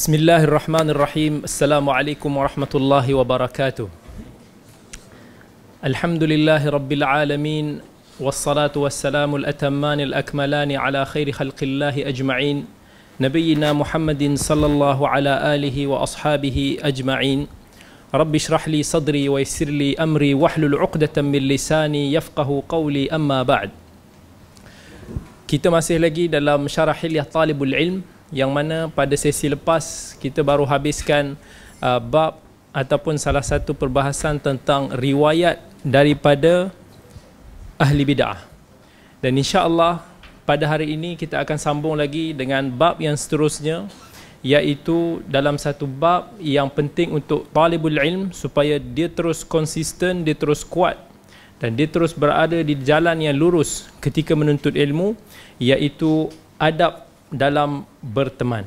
Bismillahirrahmanirrahim. Assalamualaikum warahmatullahi wabarakatuh. Alhamdulillahi rabbil alamin, wassalatu wassalamu al-atamman al-akmalani ala khairi khalqillahi ajma'in, nabiyyina Muhammadin sallallahu ala alihi wa ashabihi ajma'in. Rabbi shrah li sadri wa yassir li amri wahlul 'uqdatan min lisani yafqahu qawli, amma ba'd. Kita masih lagi dalam syarah Hilya Talibul Ilm, yang mana pada sesi lepas kita baru habiskan bab ataupun salah satu perbahasan tentang riwayat daripada ahli bid'ah. Dan insya-Allah pada hari ini kita akan sambung lagi dengan bab yang seterusnya, iaitu dalam satu bab yang penting untuk talibul ilm supaya dia terus konsisten, dia terus kuat dan dia terus berada di jalan yang lurus ketika menuntut ilmu, iaitu adab dalam berteman.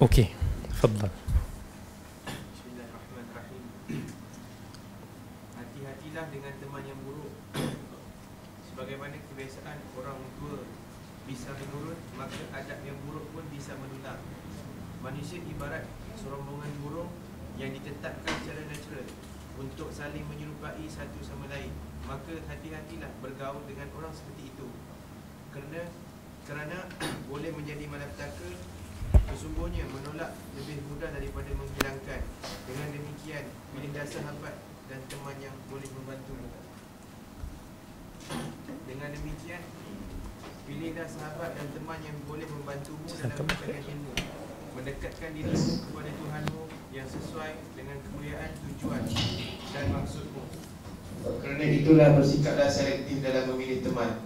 Okey, fadhal. Bismillahirrahmanirrahim. Hati-hatilah dengan teman yang buruk. Sebagaimana kebiasaan orang tua bisa menurun, maka adab yang buruk pun bisa menular. Manusia ibarat serombongan burung yang ditetatkan secara natural untuk saling menyerupai satu sama lain. Maka hati-hatilah bergaul dengan orang seperti itu, kerana boleh menjadi malapetaka. Sesungguhnya menolak lebih mudah daripada menghilangkan. Dengan demikian, pilihlah sahabat dan teman yang boleh membantu. Dengan demikian, pilihlah sahabat dan teman yang boleh membantumu dalam perkara ilmu, mendekatkan dirimu kepada Tuhanmu yang sesuai dengan kemuliaan tujuan dan maksudmu. Kerana itulah bersikaplah selektif dalam memilih teman.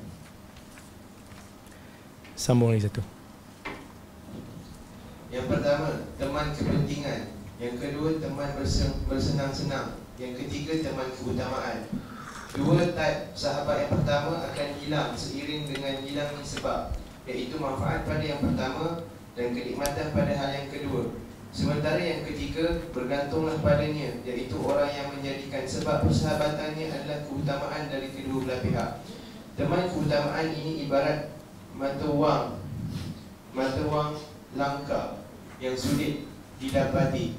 Sambung lagi satu. Yang pertama, teman kepentingan. Yang kedua, teman bersenang-senang. Yang ketiga, teman keutamaan. Dua type sahabat yang pertama akan hilang seiring dengan hilangnya sebab, iaitu manfaat pada yang pertama dan kenikmatan pada hal yang kedua. Sementara yang ketiga, bergantunglah padanya, iaitu orang yang menjadikan sebab persahabatannya adalah keutamaan dari kedua belah pihak. Teman keutamaan ini ibarat mata wang langka yang sulit didapati.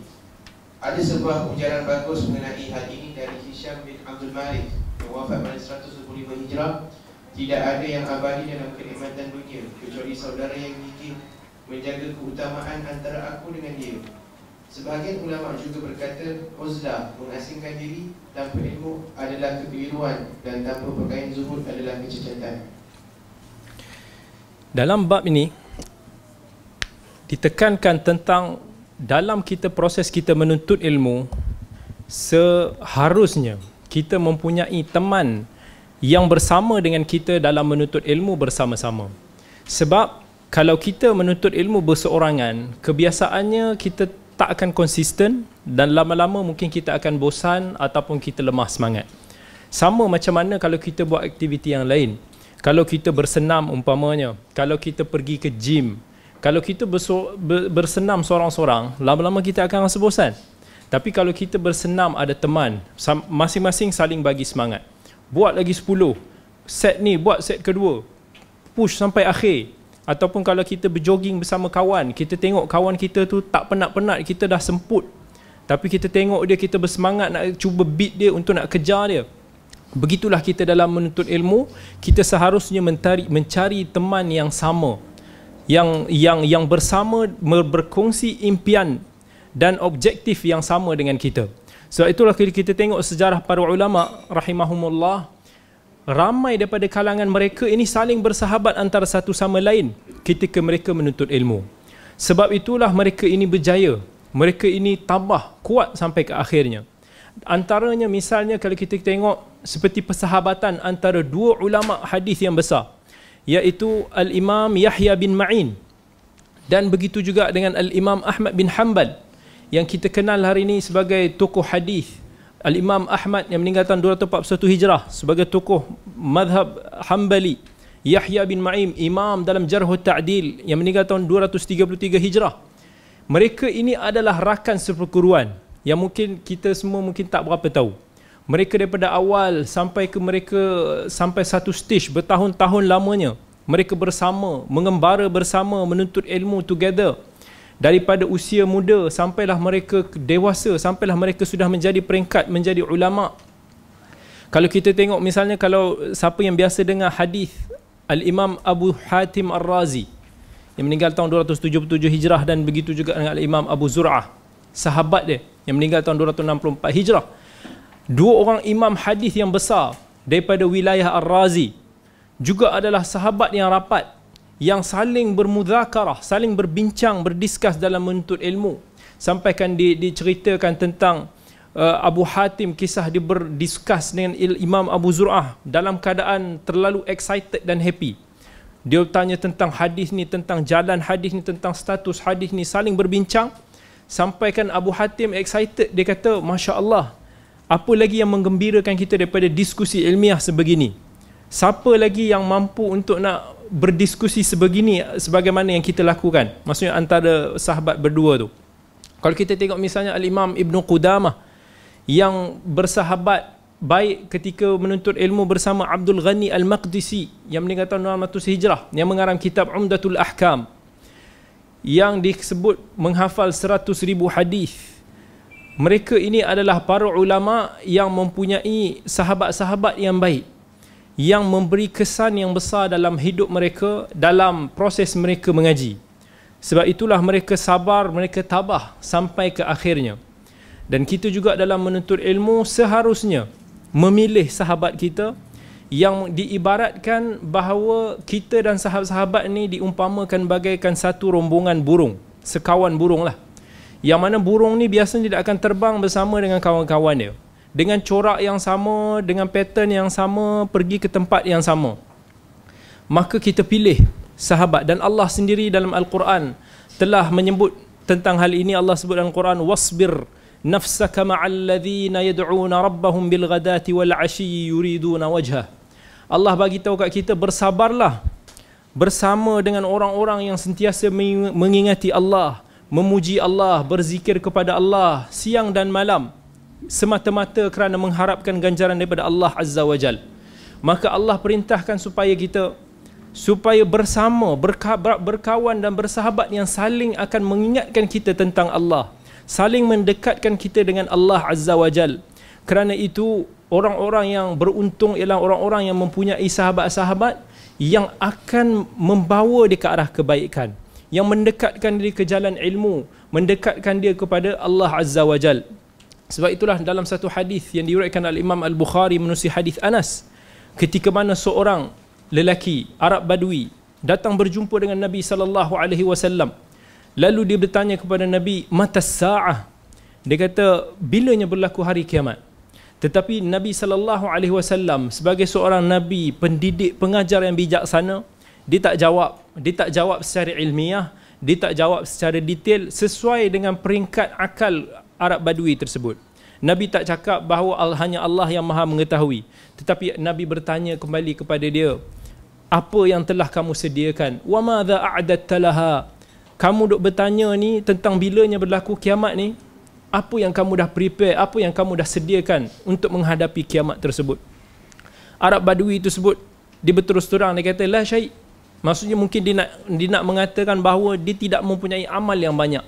Ada sebuah ujaran bagus mengenai hal ini dari Hisham bin Abdul Malik yang wafat pada 125 Hijrah. Tidak ada yang abadi dalam kenikmatan dunia kecuali saudara yang gigih menjaga keutamaan antara aku dengan dia. Sebahagian ulama juga berkata, uzlah, mengasingkan diri tanpa ilmu adalah kekeliruan, dan tanpa berkain zuhud adalah kecacatan. Dalam bab ini ditekankan tentang dalam kita proses kita menuntut ilmu, seharusnya kita mempunyai teman yang bersama dengan kita dalam menuntut ilmu bersama-sama. Sebab kalau kita menuntut ilmu berseorangan, kebiasaannya kita tak akan konsisten dan lama-lama mungkin kita akan bosan ataupun kita lemah semangat. Sama macam mana kalau kita buat aktiviti yang lain. Kalau kita bersenam umpamanya, kalau kita pergi ke gym, kalau kita bersenam seorang-seorang, lama-lama kita akan rasa bosan. Tapi kalau kita bersenam ada teman, masing-masing saling bagi semangat. Buat lagi 10, set ni, buat set kedua, push sampai akhir. Ataupun kalau kita berjoging bersama kawan, kita tengok kawan kita tu tak penat-penat, kita dah semput. Tapi kita tengok dia, kita bersemangat nak cuba beat dia untuk nak kejar dia. Begitulah kita dalam menuntut ilmu, kita seharusnya mencari teman yang sama, yang bersama, berkongsi impian dan objektif yang sama dengan kita. Sebab itulah kita tengok sejarah para ulama rahimahumullah, ramai daripada kalangan mereka ini saling bersahabat antara satu sama lain ketika mereka menuntut ilmu. Sebab itulah mereka ini berjaya, mereka ini tambah kuat sampai ke akhirnya. Antaranya misalnya kalau kita tengok seperti persahabatan antara dua ulama hadis yang besar, iaitu Al-Imam Yahya bin Ma'in, dan begitu juga dengan Al-Imam Ahmad bin Hanbal yang kita kenal hari ini sebagai tokoh hadis. Al-Imam Ahmad yang meninggal tahun 241 Hijrah sebagai tokoh mazhab Hanbali. Yahya bin Ma'in, imam dalam Jarhut Ta'dil yang meninggal tahun 233 Hijrah. Mereka ini adalah rakan seperguruan yang mungkin kita semua tak berapa tahu. Mereka daripada awal sampai ke mereka sampai satu stage bertahun-tahun lamanya. Mereka bersama, mengembara bersama, menuntut ilmu together. Daripada usia muda sampailah mereka dewasa, sampailah mereka sudah menjadi peringkat, menjadi ulama. Kalau kita tengok misalnya, kalau siapa yang biasa dengar hadis Al-Imam Abu Hatim Ar-Razi yang meninggal tahun 277 Hijrah, dan begitu juga dengan Al-Imam Abu Zur'ah, sahabat dia yang meninggal tahun 264 Hijrah. Dua orang imam hadis yang besar daripada wilayah Ar-Razi, juga adalah sahabat yang rapat, yang saling bermudzakarah, saling berbincang, berdiskus dalam menuntut ilmu. Sampaikan diceritakan tentang Abu Hatim, kisah dia berdiskus dengan Imam Abu Zur'ah dalam keadaan terlalu excited dan happy. Dia tanya tentang hadis ni, tentang jalan hadis ni, tentang status hadis ni, saling berbincang. Sampaikan Abu Hatim excited, dia kata, Masya Allah, apa lagi yang menggembirakan kita daripada diskusi ilmiah sebegini? Siapa lagi yang mampu untuk nak berdiskusi sebegini sebagaimana yang kita lakukan? Maksudnya antara sahabat berdua tu. Kalau kita tengok misalnya Al-Imam Ibn Qudamah, yang bersahabat baik ketika menuntut ilmu bersama Abdul Ghani Al-Maqdisi yang meninggal tahun 600 Hijrah, yang mengarang kitab Umdatul Ahkam, yang disebut menghafal 100,000 hadis. Mereka ini adalah para ulama yang mempunyai sahabat-sahabat yang baik, yang memberi kesan yang besar dalam hidup mereka, dalam proses mereka mengaji. Sebab itulah mereka sabar, mereka tabah sampai ke akhirnya. Dan kita juga dalam menuntut ilmu seharusnya memilih sahabat kita, yang diibaratkan bahawa kita dan sahabat-sahabat ni diumpamakan bagaikan satu rombongan burung, sekawan burung lah, yang mana burung ni biasanya tidak akan terbang bersama dengan kawan-kawan dia, dengan corak yang sama, dengan pattern yang sama, pergi ke tempat yang sama. Maka kita pilih sahabat, dan Allah sendiri dalam Al-Quran telah menyebut tentang hal ini. Allah sebut dalam Al-Quran, wasbir nafsaka ma'alladzina yad'una rabbahum bilghadati wal 'ashyi yuriduna wajhah. Allah bagi tahu kat kita, bersabarlah bersama dengan orang-orang yang sentiasa mengingati Allah, memuji Allah, berzikir kepada Allah siang dan malam, semata-mata kerana mengharapkan ganjaran daripada Allah Azza wa Jal. Maka Allah perintahkan supaya kita bersama, berkawan dan bersahabat yang saling akan mengingatkan kita tentang Allah, saling mendekatkan kita dengan Allah Azza wa Jal. Kerana itu, orang-orang yang beruntung ialah orang-orang yang mempunyai sahabat-sahabat yang akan membawa dia ke arah kebaikan, yang mendekatkan dia ke jalan ilmu, mendekatkan dia kepada Allah Azza wa Jal. Sebab itulah dalam satu hadis yang diriwayatkan Al-Imam Al-Bukhari menerusi hadis Anas, ketika mana seorang lelaki Arab Badui datang berjumpa dengan Nabi SAW. Lalu dia bertanya kepada Nabi, mata sa'ah. Dia kata, bilanya berlaku hari kiamat? Tetapi Nabi SAW sebagai seorang Nabi, pendidik, pengajar yang bijaksana, dia tak jawab. Dia tak jawab secara ilmiah, dia tak jawab secara detail sesuai dengan peringkat akal Arab Badui tersebut. Nabi tak cakap bahawa hanya Allah yang maha mengetahui, tetapi Nabi bertanya kembali kepada dia, apa yang telah kamu sediakan? Wa madha a'adatta laha? Kamu duk bertanya ni tentang bilanya berlaku kiamat ni, apa yang kamu dah prepare, apa yang kamu dah sediakan untuk menghadapi kiamat tersebut? Arab Badui itu sebut, dia berterus terang, dia kata, la syai'. Maksudnya mungkin dia nak mengatakan bahawa dia tidak mempunyai amal yang banyak.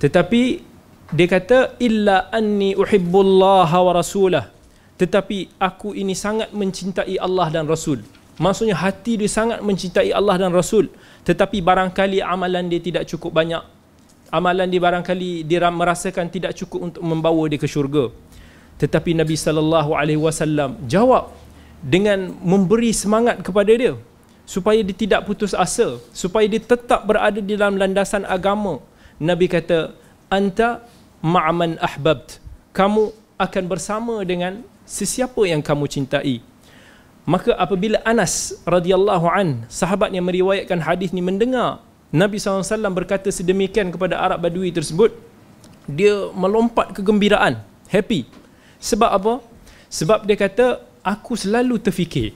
Tetapi dia kata, illa anni uhibbullaha wa rasulah. Tetapi aku ini sangat mencintai Allah dan Rasul. Maksudnya hati dia sangat mencintai Allah dan Rasul, tetapi barangkali amalan dia tidak cukup banyak. Amalan dia barangkali dia merasakan tidak cukup untuk membawa dia ke syurga. Tetapi Nabi SAW jawab dengan memberi semangat kepada dia, supaya dia tidak putus asa, supaya dia tetap berada di dalam landasan agama. Nabi kata, anta ma'aman ahbabt. Kamu akan bersama dengan sesiapa yang kamu cintai. Maka apabila Anas radhiyallahu an, sahabat yang meriwayatkan hadis ni, mendengar Nabi SAW berkata sedemikian kepada Arab Badui tersebut, dia melompat kegembiraan, happy. Sebab apa? Sebab dia kata, aku selalu terfikir,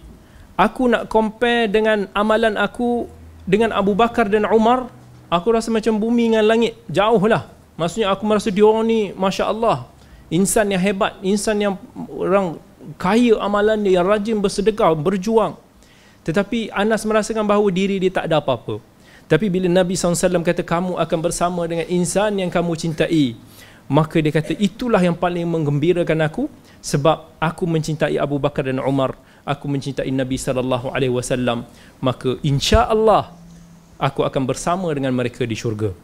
aku nak compare dengan amalan aku dengan Abu Bakar dan Umar, aku rasa macam bumi dengan langit, jauh lah. Maksudnya aku merasa dia orang ni Masya Allah, Insan yang hebat, insan yang orang kaya amalan dia, yang rajin bersedekah, berjuang. Tetapi Anas merasakan bahawa diri dia tak ada apa-apa. Tapi bila Nabi SAW kata kamu akan bersama dengan insan yang kamu cintai, maka dia kata itulah yang paling menggembirakan aku, sebab aku mencintai Abu Bakar dan Umar, aku mencintai Nabi SAW, maka insya-Allah aku akan bersama dengan mereka di syurga.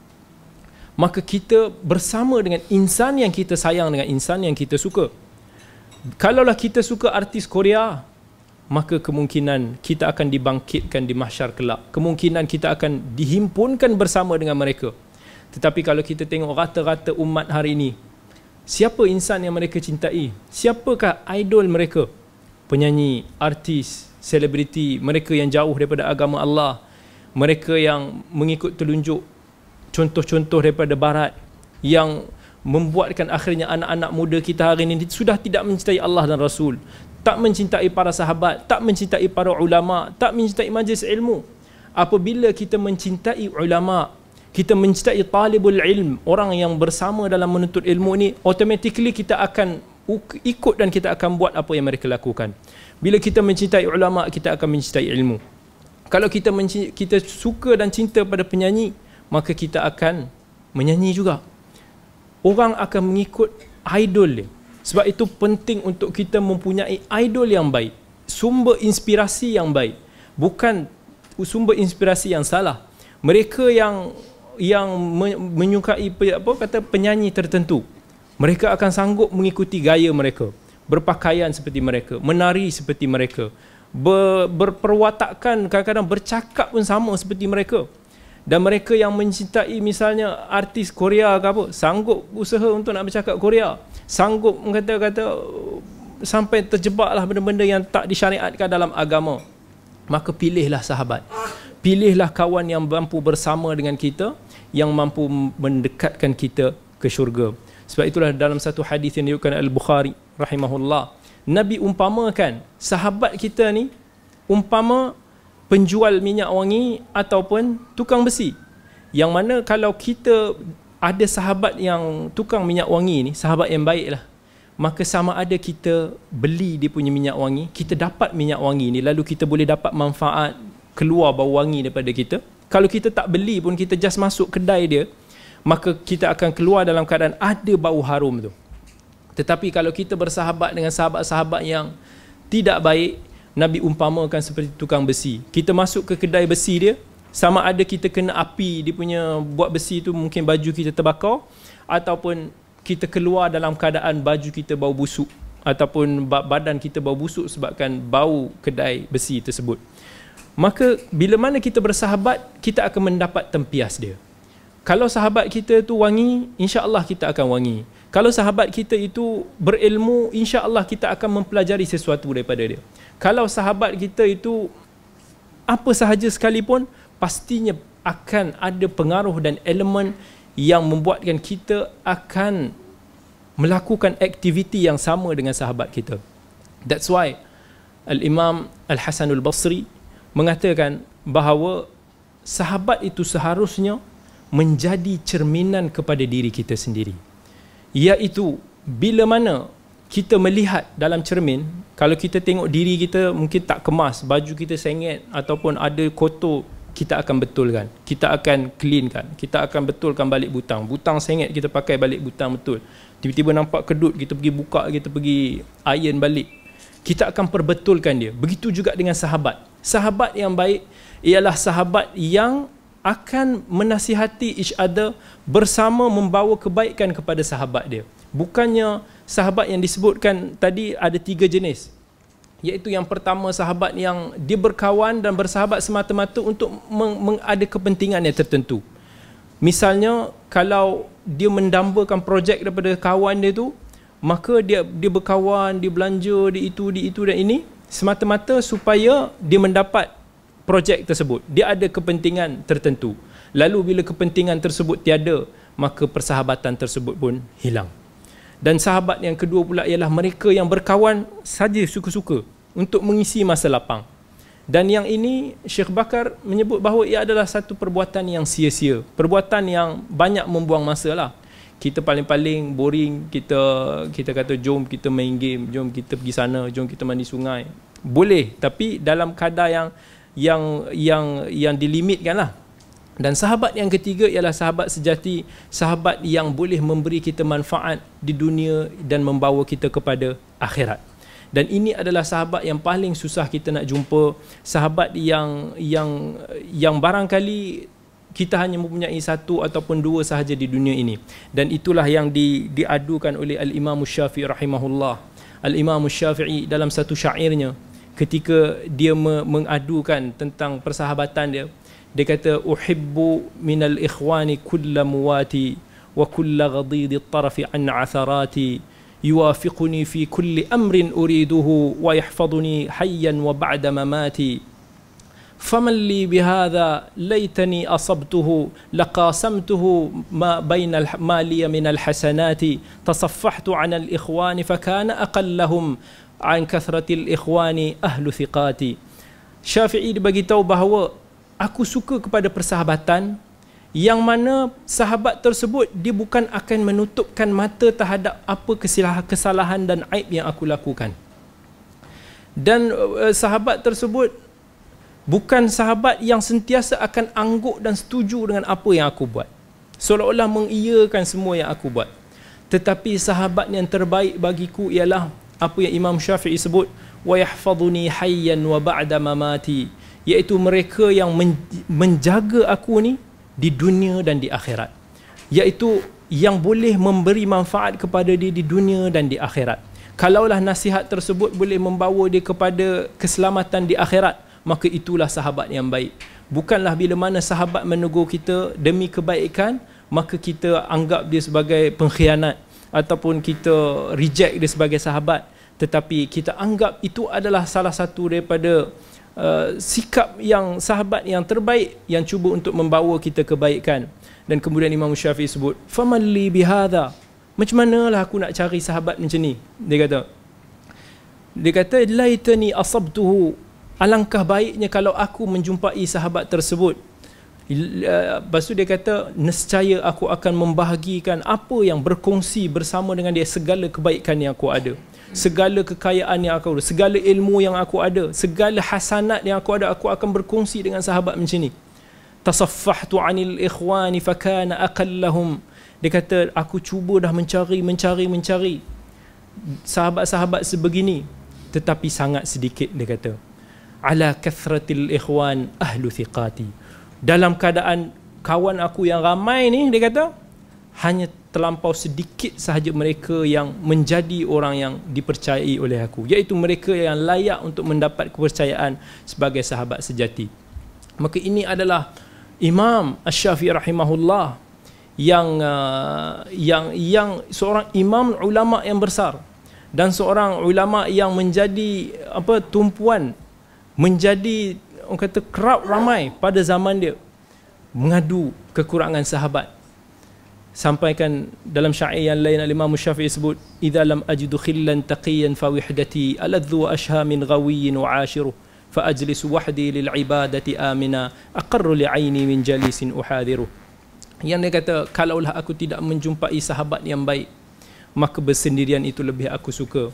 Maka kita bersama dengan insan yang kita sayang, dengan insan yang kita suka. Kalaulah kita suka artis Korea, maka kemungkinan kita akan dibangkitkan di mahsyar kelak. Kemungkinan kita akan dihimpunkan bersama dengan mereka. Tetapi kalau kita tengok rata-rata umat hari ini, siapa insan yang mereka cintai? Siapakah idol mereka? Penyanyi, artis, selebriti, mereka yang jauh daripada agama Allah, mereka yang mengikut telunjuk contoh-contoh daripada barat, yang membuatkan akhirnya anak-anak muda kita hari ini sudah tidak mencintai Allah dan Rasul, tak mencintai para sahabat, tak mencintai para ulama, tak mencintai majlis ilmu. Apabila kita mencintai ulama, kita mencintai talibul ilm, orang yang bersama dalam menuntut ilmu ni, automatically kita akan ikut dan kita akan buat apa yang mereka lakukan. Bila kita mencintai ulama, kita akan mencintai ilmu. Kalau kita suka dan cinta pada penyanyi, maka kita akan menyanyi juga. Orang akan mengikut idol dia. Sebab itu penting untuk kita mempunyai idol yang baik, sumber inspirasi yang baik, bukan sumber inspirasi yang salah. Mereka yang menyukai apa kata penyanyi tertentu, mereka akan sanggup mengikuti gaya mereka, berpakaian seperti mereka, menari seperti mereka, berperwatakan, kadang-kadang bercakap pun sama seperti mereka. Dan mereka yang mencintai misalnya artis Korea ke apa, sanggup usaha untuk nak bercakap Korea, sanggup mengata-kata sampai terjebaklah benda-benda yang tak disyariatkan dalam agama. Maka pilihlah sahabat, pilihlah kawan yang mampu bersama dengan kita, yang mampu mendekatkan kita ke syurga. Sebab itulah dalam satu hadis yang diriwayatkan Al-Bukhari rahimahullah, Nabi umpamakan sahabat kita ni umpama penjual minyak wangi ataupun tukang besi. Yang mana kalau kita ada sahabat yang tukang minyak wangi ni, sahabat yang baik lah, maka sama ada kita beli dia punya minyak wangi, kita dapat minyak wangi ni, lalu kita boleh dapat manfaat, keluar bau wangi daripada kita. Kalau kita tak beli pun, kita just masuk kedai dia, maka kita akan keluar dalam keadaan ada bau harum tu. Tetapi kalau kita bersahabat dengan sahabat-sahabat yang tidak baik, Nabi umpamakan seperti tukang besi. Kita masuk ke kedai besi dia, sama ada kita kena api dia punya buat besi tu, mungkin baju kita terbakar, ataupun kita keluar dalam keadaan baju kita bau busuk, ataupun badan kita bau busuk sebabkan bau kedai besi tersebut. Maka bila mana kita bersahabat, kita akan mendapat tempias dia. Kalau sahabat kita tu wangi, insya-Allah kita akan wangi. Kalau sahabat kita itu berilmu, insya-Allah kita akan mempelajari sesuatu daripada dia. Kalau sahabat kita itu apa sahaja sekalipun, pastinya akan ada pengaruh dan elemen yang membuatkan kita akan melakukan aktiviti yang sama dengan sahabat kita. That's why Al-Imam Al-Hasan Al-Basri mengatakan bahawa sahabat itu seharusnya menjadi cerminan kepada diri kita sendiri. Iaitu bila mana kita melihat dalam cermin, kalau kita tengok diri kita mungkin tak kemas, baju kita sengit ataupun ada kotor, kita akan betulkan, kita akan cleankan, kita akan betulkan balik butang. Butang sengit kita pakai balik butang betul. Tiba-tiba nampak kedut, kita pergi buka, kita pergi iron balik. Kita akan perbetulkan dia. Begitu juga dengan sahabat. Sahabat yang baik ialah sahabat yang akan menasihati each other, bersama membawa kebaikan kepada sahabat dia. Bukannya sahabat yang disebutkan tadi ada tiga jenis, iaitu yang pertama sahabat yang dia berkawan dan bersahabat semata-mata untuk ada kepentingan yang tertentu. Misalnya kalau dia mendambakan projek daripada kawan dia tu, maka dia berkawan, dia belanja, dia itu dan ini, semata-mata supaya dia mendapat projek tersebut. Dia ada kepentingan tertentu. Lalu bila kepentingan tersebut tiada, maka persahabatan tersebut pun hilang. Dan sahabat yang kedua pula ialah mereka yang berkawan saja suka-suka untuk mengisi masa lapang. Dan yang ini Syekh Bakar menyebut bahawa ia adalah satu perbuatan yang sia-sia, perbuatan yang banyak membuang masa lah. kita paling-paling boring, kita kata jom kita main game, jom kita pergi sana, jom kita mandi sungai. Boleh, tapi dalam kadar yang dilimitkanlah. Dan sahabat yang ketiga ialah sahabat sejati, sahabat yang boleh memberi kita manfaat di dunia dan membawa kita kepada akhirat. Dan ini adalah sahabat yang paling susah kita nak jumpa, sahabat yang barangkali kita hanya mempunyai satu ataupun dua sahaja di dunia ini. Dan itulah yang diadukan oleh Al-Imam Asy-Syafi'i rahimahullah. Al-Imam Asy-Syafi'i dalam satu syairnya, ketika dia mengadukan tentang persahabatan dia, dia kata, uhibbu minal ikhwani kulla muwati wa kulla ghadidi at-tarafi an atharati yuwafiquni fi kulli amrin uriduhu wa yahfaduni hayyan wa ba'da mamati. فمن لي بهذا ليتني أصبته لقاسمته ما بين ما لي من الحسنات تصفحت عن الإخوان فكان أقلهم عن كثرة الإخوان أهل ثقاتي. Syafi'i bagi tahu bahawa aku suka kepada persahabatan yang mana sahabat tersebut dia bukan akan menutupkan mata terhadap apa kesalahan dan aib yang aku lakukan. Dan sahabat tersebut bukan sahabat yang sentiasa akan angguk dan setuju dengan apa yang aku buat, seolah-olah mengiyakan semua yang aku buat. Tetapi sahabat yang terbaik bagiku ialah apa yang Imam Syafi'i sebut, wa yahfaduni hayyan wa ba'da mamati, iaitu mereka yang menjaga aku ni di dunia dan di akhirat, iaitu yang boleh memberi manfaat kepada dia di dunia dan di akhirat. Kalaulah nasihat tersebut boleh membawa dia kepada keselamatan di akhirat, maka itulah sahabat yang baik. Bukanlah bila mana sahabat menegur kita demi kebaikan, maka kita anggap dia sebagai pengkhianat ataupun kita reject dia sebagai sahabat, tetapi kita anggap itu adalah salah satu daripada sikap yang sahabat yang terbaik yang cuba untuk membawa kita kebaikan. Dan kemudian Imam Syafi'i sebut, famalli bihadha, macam manalah aku nak cari sahabat macam ni? Dia kata laitani asabtuhu, alangkah baiknya kalau aku menjumpai sahabat tersebut. Lepas tu dia kata, nescaya aku akan membahagikan apa yang berkongsi bersama dengan dia, segala kebaikan yang aku ada, segala kekayaan yang aku ada, segala ilmu yang aku ada, segala hasanat yang aku ada, aku akan berkongsi dengan sahabat macam ni. Tasaffahtu anil ikhwani fakana aqallahum. Dia kata, aku cuba dah mencari sahabat-sahabat sebegini, tetapi sangat sedikit. Dia kata, ala kathratil ikhwan ahlu thiqati, dalam keadaan kawan aku yang ramai ni, dia kata hanya terlampau sedikit sahaja mereka yang menjadi orang yang dipercayai oleh aku, iaitu mereka yang layak untuk mendapat kepercayaan sebagai sahabat sejati. Maka ini adalah Imam Asy-Syafi'i rahimahullah yang seorang imam ulama yang besar dan seorang ulama yang menjadi tumpuan, menjadi orang kata crowd ramai pada zaman dia, mengadu kekurangan sahabat. Sampaikan dalam syair yang lain, Al-Imam Asy-Syafi'i sebut, idza lam ajidu khillan taqiyan fa wihdati aladhu wa ashha min ghawiyin wa ashiruh fa ajlisu wahdi lil ibadati amina aqarru li aini min jalisin uhadiruh. Yang dia kata, kalaulah aku tidak menjumpai sahabat yang baik, maka bersendirian itu lebih aku suka,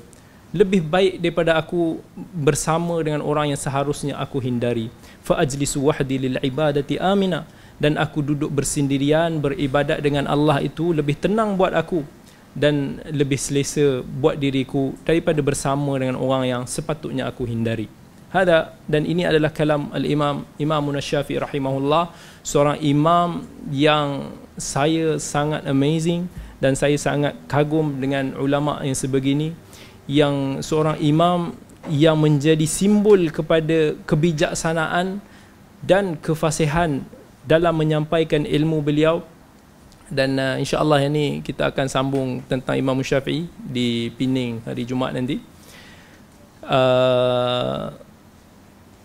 lebih baik daripada aku bersama dengan orang yang seharusnya aku hindari. Fa ajlisu wahdi lil ibadati amina, dan aku duduk bersendirian beribadat dengan Allah itu lebih tenang buat aku dan lebih selesa buat diriku daripada bersama dengan orang yang sepatutnya aku hindari. Hada, dan ini adalah kalam al-Imam Asy-Syafi'i rahimahullah, seorang imam yang saya sangat amazing dan saya sangat kagum dengan ulama yang sebegini, yang seorang imam yang menjadi simbol kepada kebijaksanaan dan kefasihan dalam menyampaikan ilmu beliau. Dan insya-Allah yang ni kita akan sambung tentang Imam Asy-Syafi'i di Pening hari Jumaat nanti.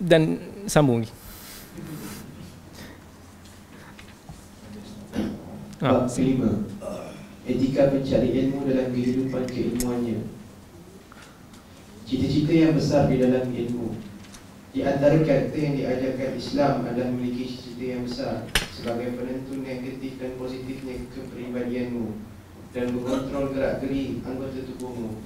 Dan sambung lagi. Bab 5. Etika pencari ilmu dalam kehidupan keilmuannya. Cita-cita yang besar di dalam ilmu. Di antara karakter yang diajarkan Islam adalah memiliki cita-cita yang besar sebagai penentu negatif dan positifnya kepribadianmu. dan mengontrol gerak-geri anggota tubuhmu.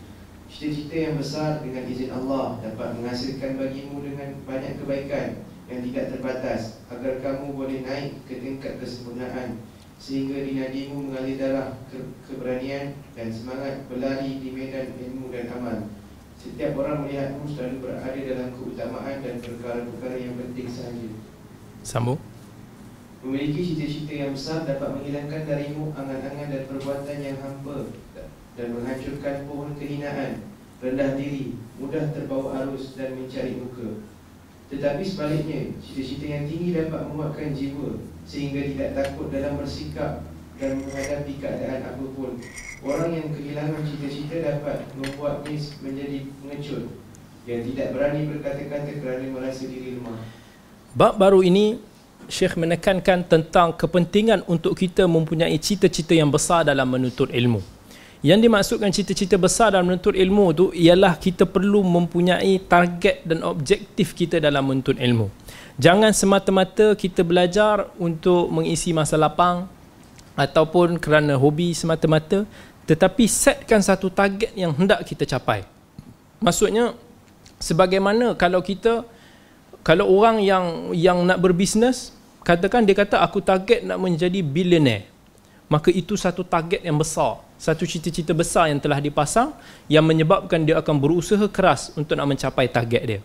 Cita-cita yang besar dengan izin Allah dapat menghasilkan bagimu dengan banyak kebaikan yang tidak terbatas, agar kamu boleh naik ke tingkat kesempurnaan, sehingga di nadimu mengalir darah keberanian dan semangat berlari di medan ilmu dan amal. Setiap orang melihatmu selalu berada dalam keutamaan dan perkara-perkara yang penting sahaja. Sambung. Memiliki cita-cita yang besar dapat menghilangkan darimu angan-angan dan perbuatan yang hampa dan menghancurkan pohon kehinaan, rendah diri, mudah terbawa arus dan mencari muka. Tetapi sebaliknya, cita-cita yang tinggi dapat menguatkan jiwa sehingga tidak takut dalam bersikap dan menghadapi keadaan apapun. Orang yang kehilangan cita-cita dapat membuat mis menjadi pengecut yang tidak berani berkata-kata kerana merasa diri lemah. Bab baru ini Syekh menekankan tentang kepentingan untuk kita mempunyai cita-cita yang besar dalam menuntut ilmu. Yang dimaksudkan cita-cita besar dalam menuntut ilmu itu ialah kita perlu mempunyai target dan objektif kita dalam menuntut ilmu. Jangan semata-mata kita belajar untuk mengisi masa lapang ataupun kerana hobi semata-mata, tetapi setkan satu target yang hendak kita capai. Maksudnya, sebagaimana kalau orang yang nak berbisnes, katakan dia kata aku target nak menjadi billionaire, maka itu satu target yang besar, satu cita-cita besar yang telah dipasang, yang menyebabkan dia akan berusaha keras untuk nak mencapai target dia.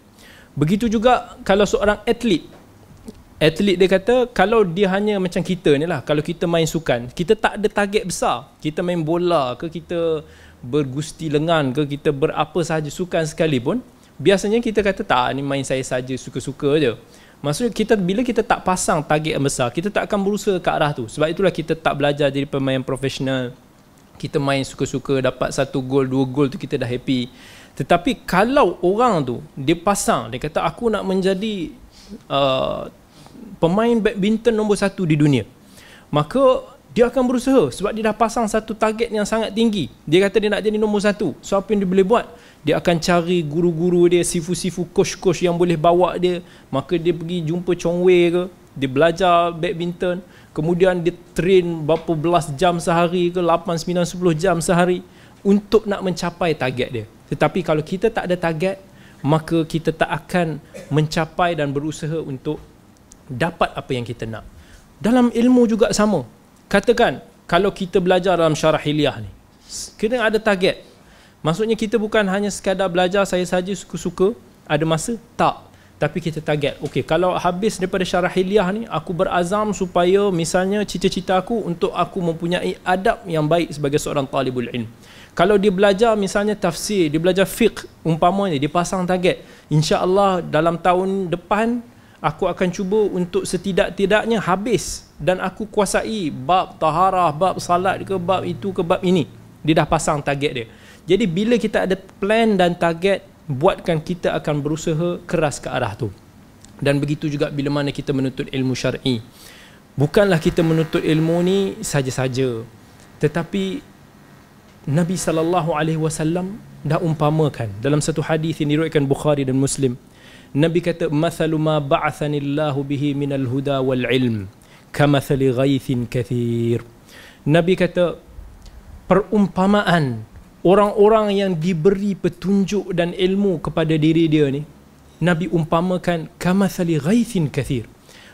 Begitu juga kalau seorang atlet dia kata, kalau dia hanya macam kita ni lah, kalau kita main sukan, kita tak ada target besar, kita main bola ke, kita bergusti lengan ke, kita berapa sahaja sukan sekalipun, biasanya kita kata tak, ni main saya saja, suka-suka je. Maksudnya bila kita tak pasang target yang besar, kita tak akan berusaha ke arah tu. Sebab itulah kita tak belajar jadi pemain profesional. Kita main suka-suka, dapat satu gol, dua gol tu kita dah happy. Tetapi kalau orang tu dia pasang, dia kata aku nak menjadi pemain badminton nombor 1 di dunia, maka dia akan berusaha sebab dia dah pasang satu target yang sangat tinggi. Dia kata dia nak jadi nombor 1. So apa yang dia boleh buat? Dia akan cari guru-guru dia, sifu-sifu, coach-coach yang boleh bawa dia. Maka dia pergi jumpa Chong Wei ke, dia belajar badminton, kemudian dia train berapa belas jam sehari ke, 8, 9, 10 jam sehari untuk nak mencapai target dia. Tetapi kalau kita tak ada target, maka kita tak akan mencapai dan berusaha untuk dapat apa yang kita nak. Dalam ilmu juga sama. Katakan, kalau kita belajar dalam syarah Hilyah ni, kena ada target. Maksudnya kita bukan hanya sekadar belajar saya saja suka-suka, ada masa, tak. Tapi kita target. Okey, kalau habis daripada syarah Hilyah ni, aku berazam supaya misalnya cita-cita aku untuk aku mempunyai adab yang baik sebagai seorang talibul ilm. Kalau dia belajar misalnya tafsir, dia belajar fiqh umpamanya, dia pasang target. InsyaAllah dalam tahun depan, aku akan cuba untuk setidak-tidaknya habis dan aku kuasai bab taharah, bab salat ke, bab itu ke, bab ini. Dia dah pasang target dia. Jadi bila kita ada plan dan target, buatkan kita akan berusaha keras ke arah tu. Dan begitu juga bila mana kita menuntut ilmu syar'i. Bukanlah kita menuntut ilmu ni saja-saja. Tetapi Nabi SAW dah umpamakan dalam satu hadis yang diriwayatkan Bukhari dan Muslim. Nabi kata, "Mathalu ma ba'athanillahu bihi minal huda wal ilm kamathali ghaithin kathir." Nabi kata, perumpamaan orang-orang yang diberi petunjuk dan ilmu kepada diri dia ni, Nabi umpamakan kamathali ghaithin kathir,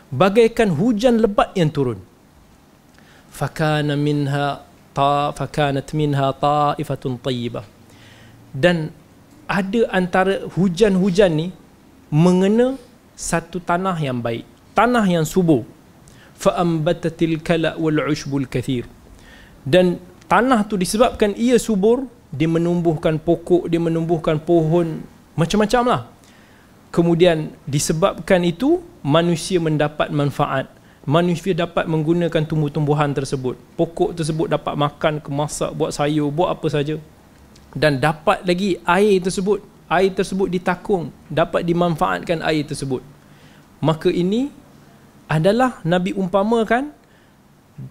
bagaikan hujan lebat yang turun. Fakanat minha ta'ifatun tayyibah. Dan ada antara hujan-hujan ni mengena satu tanah yang baik, tanah yang subur. Fa'ambatatil kala' wal 'ushbul kathir. Dan tanah tu disebabkan ia subur, dia menumbuhkan pokok, dia menumbuhkan pohon, macam-macam lah. Kemudian disebabkan itu manusia mendapat manfaat. Manusia dapat menggunakan tumbuh-tumbuhan tersebut. Pokok tersebut dapat makan, kemasak, buat sayur, buat apa saja. Dan dapat lagi air tersebut ditakung, dapat dimanfaatkan air tersebut. Maka ini adalah Nabi umpamakan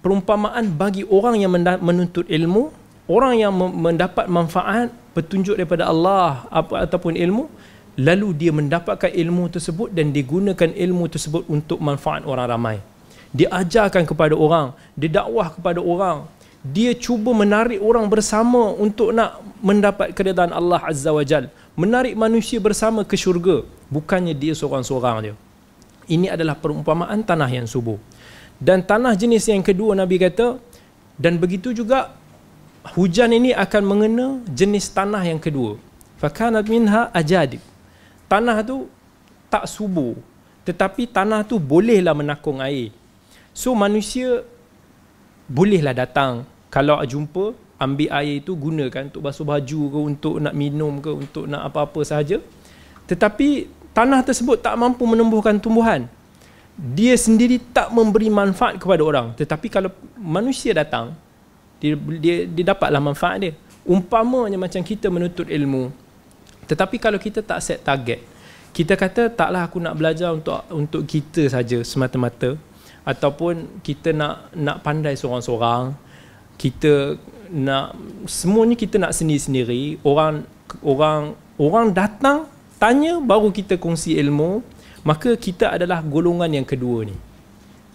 perumpamaan bagi orang yang menuntut ilmu, orang yang mendapat manfaat petunjuk daripada Allah ataupun ilmu, lalu dia mendapatkan ilmu tersebut dan digunakan ilmu tersebut untuk manfaat orang ramai. Dia ajarkan kepada orang, dia dakwah kepada orang, dia cuba menarik orang bersama untuk nak mendapat keridaan Allah Azza wa Jal, menarik manusia bersama ke syurga, bukannya dia seorang-seorang je. Ini adalah perumpamaan tanah yang subur. Dan tanah jenis yang kedua, Nabi kata, dan begitu juga hujan ini akan mengena jenis tanah yang kedua. Fakanat minha ajadib. Tanah tu tak subur, tetapi tanah tu bolehlah menakung air. So manusia bolehlah datang, kalau jumpa ambil air itu, gunakan untuk basuh baju ke, untuk nak minum ke, untuk nak apa-apa sahaja. Tetapi tanah tersebut tak mampu menumbuhkan tumbuhan, dia sendiri tak memberi manfaat kepada orang. Tetapi kalau manusia datang, dia dapatlah manfaat dia. Umpamanya macam kita menuntut ilmu, tetapi kalau kita tak set target, kita kata taklah aku nak belajar untuk kita saja semata-mata, ataupun kita nak pandai seorang-seorang, kita nak semuanya kita nak sendiri-sendiri. Orang datang tanya baru kita kongsi ilmu, maka kita adalah golongan yang kedua ni.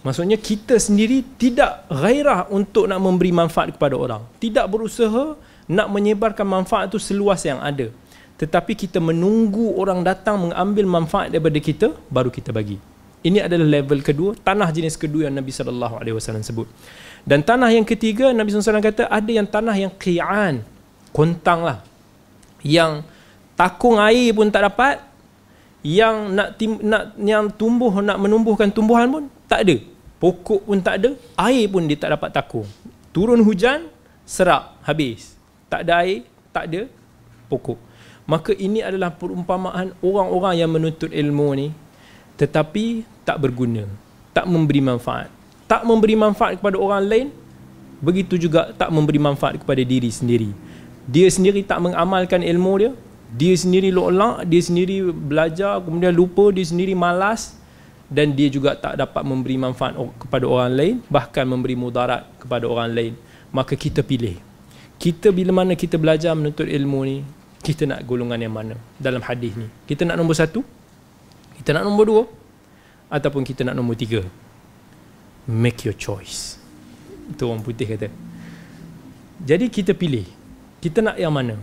Maksudnya kita sendiri tidak gairah untuk nak memberi manfaat kepada orang, tidak berusaha nak menyebarkan manfaat itu seluas yang ada, tetapi kita menunggu orang datang mengambil manfaat daripada kita, baru kita bagi. Ini adalah level kedua, tanah jenis kedua yang Nabi SAW sebut. Dan tanah yang ketiga, Nabi SAW kata ada yang tanah yang qi'an, kontang lah, yang takung air pun tak dapat, yang yang tumbuh, nak menumbuhkan tumbuhan pun tak ada, pokok pun tak ada, air pun dia tak dapat takung. Turun hujan, serap, habis. Tak ada air, tak ada pokok. Maka ini adalah perumpamaan orang-orang yang menuntut ilmu ni, tetapi tak berguna, tak memberi manfaat. Tak memberi manfaat kepada orang lain, begitu juga tak memberi manfaat kepada diri sendiri. Dia sendiri tak mengamalkan ilmu dia, dia sendiri lo'lak, dia sendiri belajar, kemudian lupa, dia sendiri malas, dan dia juga tak dapat memberi manfaat kepada orang lain, bahkan memberi mudarat kepada orang lain. Maka kita pilih, kita bila mana kita belajar menuntut ilmu ni, kita nak golongan yang mana dalam hadis ni? Kita nak nombor satu, kita nak nombor dua, ataupun kita nak nombor tiga? Make your choice, itu orang putih kata. Jadi kita pilih, kita nak yang mana.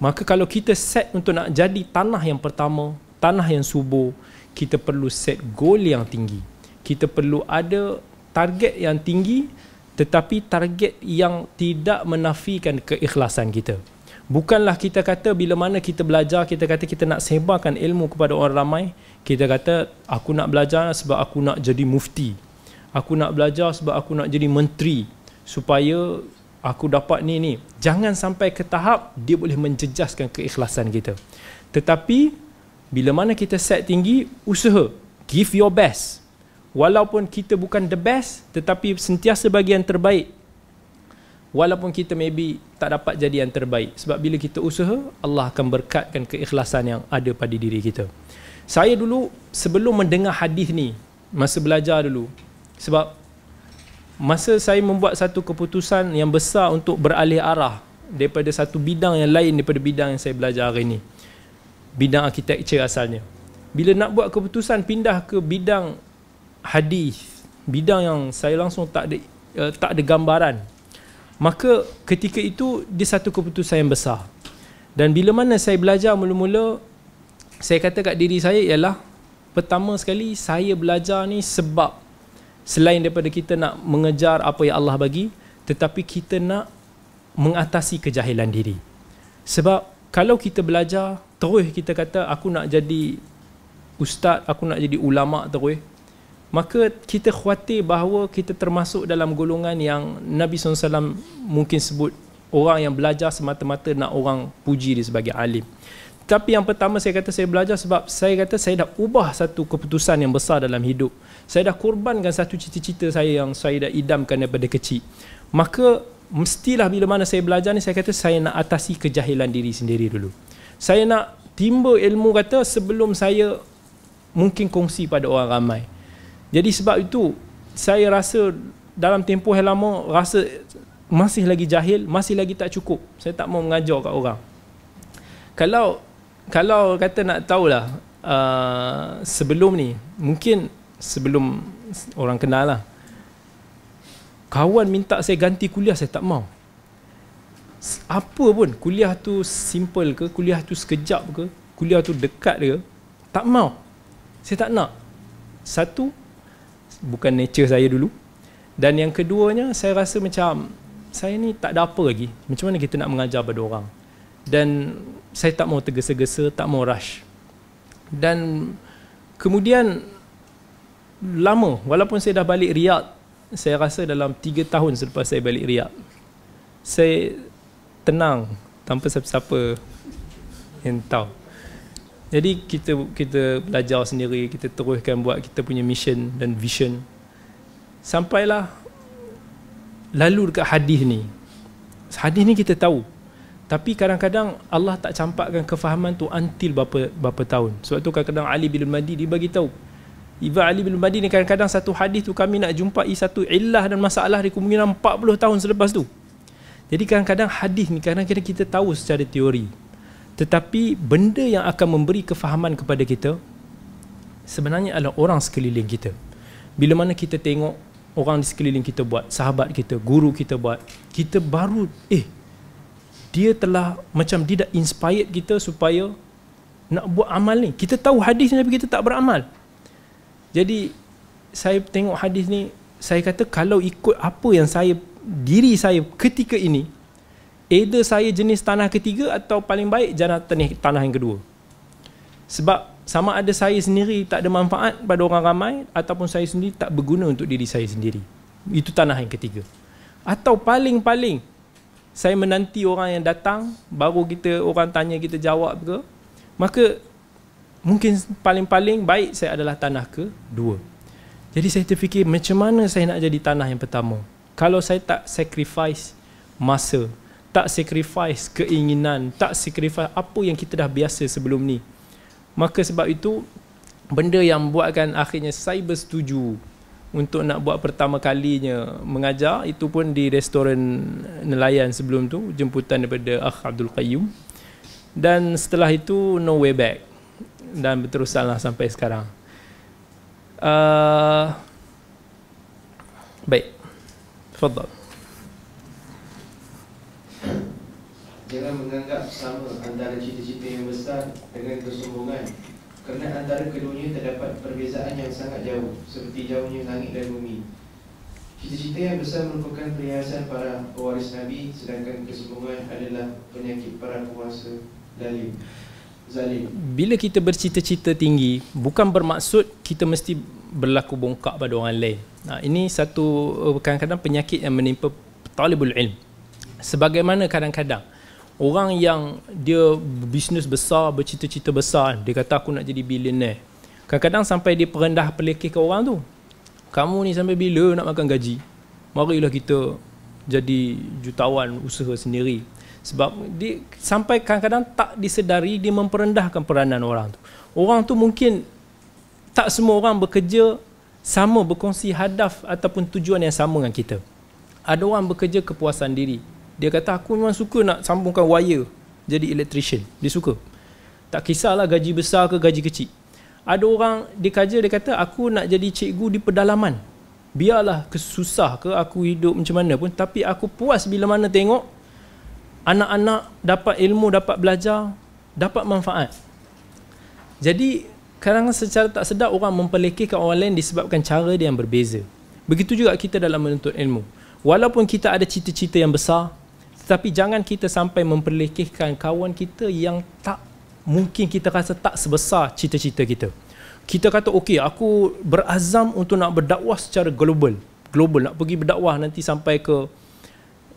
Maka kalau kita set untuk nak jadi tanah yang pertama, tanah yang subur, kita perlu set goal yang tinggi, kita perlu ada target yang tinggi, tetapi target yang tidak menafikan keikhlasan kita. Bukanlah kita kata bila mana kita belajar, kita kata kita nak sebarkan ilmu kepada orang ramai, kita kata aku nak belajar sebab aku nak jadi mufti, aku nak belajar sebab aku nak jadi menteri, supaya aku dapat ni. Jangan sampai ke tahap dia boleh menjejaskan keikhlasan kita. Tetapi bila mana kita set tinggi, usaha, give your best. Walaupun kita bukan the best, tetapi sentiasa bagi yang terbaik. Walaupun kita maybe tak dapat jadi yang terbaik, sebab bila kita usaha, Allah akan berkatkan keikhlasan yang ada pada diri kita. Saya dulu sebelum mendengar hadis ni, masa belajar dulu, sebab masa saya membuat satu keputusan yang besar untuk beralih arah daripada satu bidang yang lain, daripada bidang yang saya belajar hari ni, bidang arkitektur asalnya. Bila nak buat keputusan pindah ke bidang hadis, bidang yang saya langsung tak ada gambaran, maka ketika itu dia satu keputusan yang besar. Dan bila mana saya belajar mula-mula, saya kata kat diri saya ialah, pertama sekali saya belajar ni sebab selain daripada kita nak mengejar apa yang Allah bagi, tetapi kita nak mengatasi kejahilan diri. Sebab kalau kita belajar terus kita kata aku nak jadi ustaz, aku nak jadi ulama terus, maka kita khawatir bahawa kita termasuk dalam golongan yang Nabi SAW mungkin sebut orang yang belajar semata-mata nak orang puji dia sebagai alim. Tapi yang pertama saya kata saya belajar sebab saya kata saya dah ubah satu keputusan yang besar dalam hidup. Saya dah korbankan satu cita-cita saya yang saya dah idamkan daripada kecil. Maka mestilah bila mana saya belajar ni, saya kata saya nak atasi kejahilan diri sendiri dulu. Saya nak timba ilmu kata sebelum saya mungkin kongsi pada orang ramai. Jadi sebab itu saya rasa dalam tempoh yang lama rasa masih lagi jahil, masih lagi tak cukup. Saya tak mau mengajar kat orang. Kalau kata nak tahulah sebelum ni, mungkin sebelum orang kenal lah, Kawan minta saya ganti kuliah, saya tak mau. Apa pun, kuliah tu simple ke, kuliah tu sekejap ke, kuliah tu dekat ke, tak mau. Saya tak nak. Satu, bukan nature saya dulu. Dan yang keduanya, saya rasa macam saya ni tak ada apa lagi. Macam mana kita nak mengajar pada orang? Dan saya tak mau tergesa-gesa, tak mau rush. Dan kemudian lama, walaupun saya dah balik Riyadh, saya rasa dalam 3 tahun selepas saya balik Riyadh, saya tenang tanpa siapa-siapa yang tahu. Jadi kita belajar sendiri, kita teruskan buat kita punya mission dan vision. Sampailah lalu dekat hadis ni. Hadis ni kita tahu, tapi kadang-kadang Allah tak campakkan kefahaman tu until berapa tahun. Sebab tu kadang-kadang Ali bin al-Madini bagi tahu. Ibn Ali bin al-Madini kadang-kadang satu hadis tu kami nak jumpai satu illah dan masalah kemungkinan 40 tahun selepas tu. Jadi kadang-kadang hadis ni kadang-kadang kita tahu secara teori, tetapi benda yang akan memberi kefahaman kepada kita sebenarnya adalah orang sekeliling kita. Bila mana kita tengok orang di sekeliling kita buat, sahabat kita, guru kita buat, kita baru dia telah macam dia dah inspired kita supaya nak buat amal ni. Kita tahu hadis ni tapi kita tak beramal. Jadi saya tengok hadis ni, saya kata kalau ikut apa yang saya, diri saya ketika ini, either saya jenis tanah ketiga atau paling baik tanah yang kedua. Sebab sama ada saya sendiri tak ada manfaat pada orang ramai, ataupun saya sendiri tak berguna untuk diri saya sendiri, itu tanah yang ketiga. Atau paling-paling saya menanti orang yang datang, baru kita orang tanya kita jawab ke. Maka mungkin paling-paling baik saya adalah tanah kedua. Jadi saya terfikir macam mana saya nak jadi tanah yang pertama kalau saya tak sacrifice masa, tak sacrifice keinginan, tak sacrifice apa yang kita dah biasa sebelum ni. Maka sebab itu benda yang buatkan akhirnya saya bersetuju untuk nak buat pertama kalinya mengajar, itu pun di restoran nelayan sebelum tu, jemputan daripada Akh Abdul Qayyum. Dan setelah itu no way back, dan berterusanlah sampai sekarang. Baik, tafadhal. Jangan menganggap sama antara cita-cita yang besar dengan kesombongan, kerana antara keduanya terdapat perbezaan yang sangat jauh, seperti jauhnya langit dan bumi. Cita-cita yang besar merupakan perhiasan para pewaris Nabi, sedangkan kesombongan adalah penyakit para penguasa zalim. Bila kita bercita-cita tinggi, bukan bermaksud kita mesti berlaku bongkak pada orang lain. Nah, ini satu kadang-kadang penyakit yang menimpa talibul ilm. Sebagaimana kadang-kadang orang yang dia bisnes besar, bercita-cita besar, dia kata aku nak jadi billionaire. Kadang-kadang sampai dia perendah pelekehkan orang tu. Kamu ni sampai bila nak makan gaji? Marilah kita jadi jutawan usaha sendiri. Sebab dia sampai kadang-kadang tak disedari dia memperendahkan peranan orang tu. Orang tu mungkin tak semua orang bekerja sama, berkongsi hadaf ataupun tujuan yang sama dengan kita. Ada orang bekerja kepuasan diri. Dia kata aku memang suka nak sambungkan wire jadi electrician. Dia suka. Tak kisahlah gaji besar ke gaji kecil. Ada orang dia kerja, dia kata aku nak jadi cikgu di pedalaman. Biarlah kesusah ke aku hidup macam mana pun, tapi aku puas bila mana tengok anak-anak dapat ilmu, dapat belajar, dapat manfaat. Jadi kadang-kadang secara tak sedar orang mempelekehkan orang lain disebabkan cara dia yang berbeza. Begitu juga kita dalam menuntut ilmu. Walaupun kita ada cita-cita yang besar, tetapi jangan kita sampai mempelekehkan kawan kita yang tak mungkin kita rasa tak sebesar cita-cita kita. Kita kata okey, aku berazam untuk nak berdakwah secara global, nak pergi berdakwah nanti sampai ke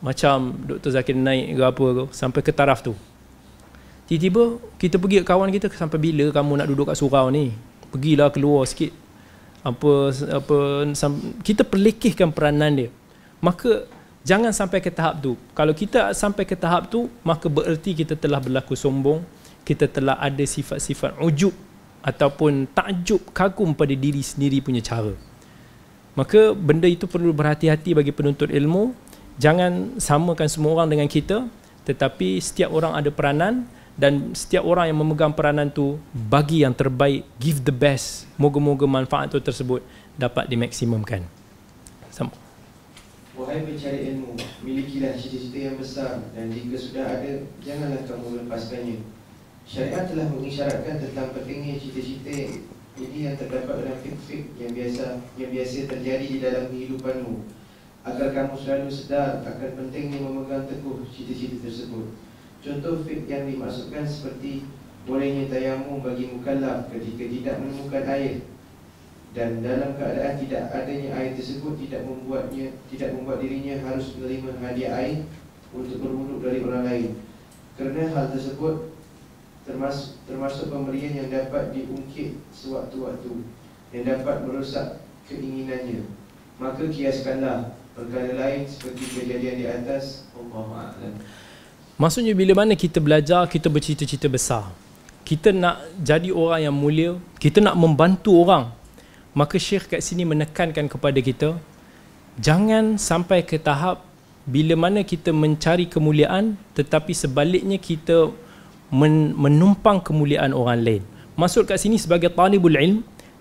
macam Dr. Zakir Naik ke apa ke, sampai ke taraf tu. Tiba-tiba kita pergi ke kawan kita, sampai bila kamu nak duduk kat surau ni? Pergilah keluar sikit. Kita perlekehkan peranan dia. Maka jangan sampai ke tahap tu. Kalau kita sampai ke tahap tu, maka bererti kita telah berlaku sombong, kita telah ada sifat-sifat ujub ataupun takjub, kagum pada diri sendiri punya cara. Maka benda itu perlu berhati-hati bagi penuntut ilmu. Jangan samakan semua orang dengan kita, tetapi setiap orang ada peranan, dan setiap orang yang memegang peranan tu bagi yang terbaik, give the best. Moga-moga manfaat tu tersebut dapat dimaksimumkan. Sama. Wahai pencari ilmu, milikilah cita-cita yang besar, dan jika sudah ada, janganlah kamu lepaskannya. Syariat telah mengisyaratkan tentang pentingnya cita-cita ini yang terdapat dalam fikir yang biasa terjadi di dalam kehidupanmu, agar kamu selalu sedar akan pentingnya memegang teguh cita-cita tersebut. Contoh fikir yang dimaksudkan seperti bolehnya tayamum bagi mukallaf ketika tidak menemukan air, dan dalam keadaan tidak adanya air tersebut tidak membuat dirinya harus menerima hadiah air untuk berwuduk dari orang lain, kerana hal tersebut termasuk pemberian yang dapat diungkit sewaktu-waktu, yang dapat merosak keinginannya. Maka kiaskanlah perkara lain seperti kejadian di atas. Wallahu a'lam. Maksudnya bila mana kita belajar, kita bercita-cita besar, kita nak jadi orang yang mulia, kita nak membantu orang, maka Syekh kat sini menekankan kepada kita, jangan sampai ke tahap bila mana kita mencari kemuliaan tetapi sebaliknya kita menumpang kemuliaan orang lain. Maksud kat sini sebagai talibul ilm,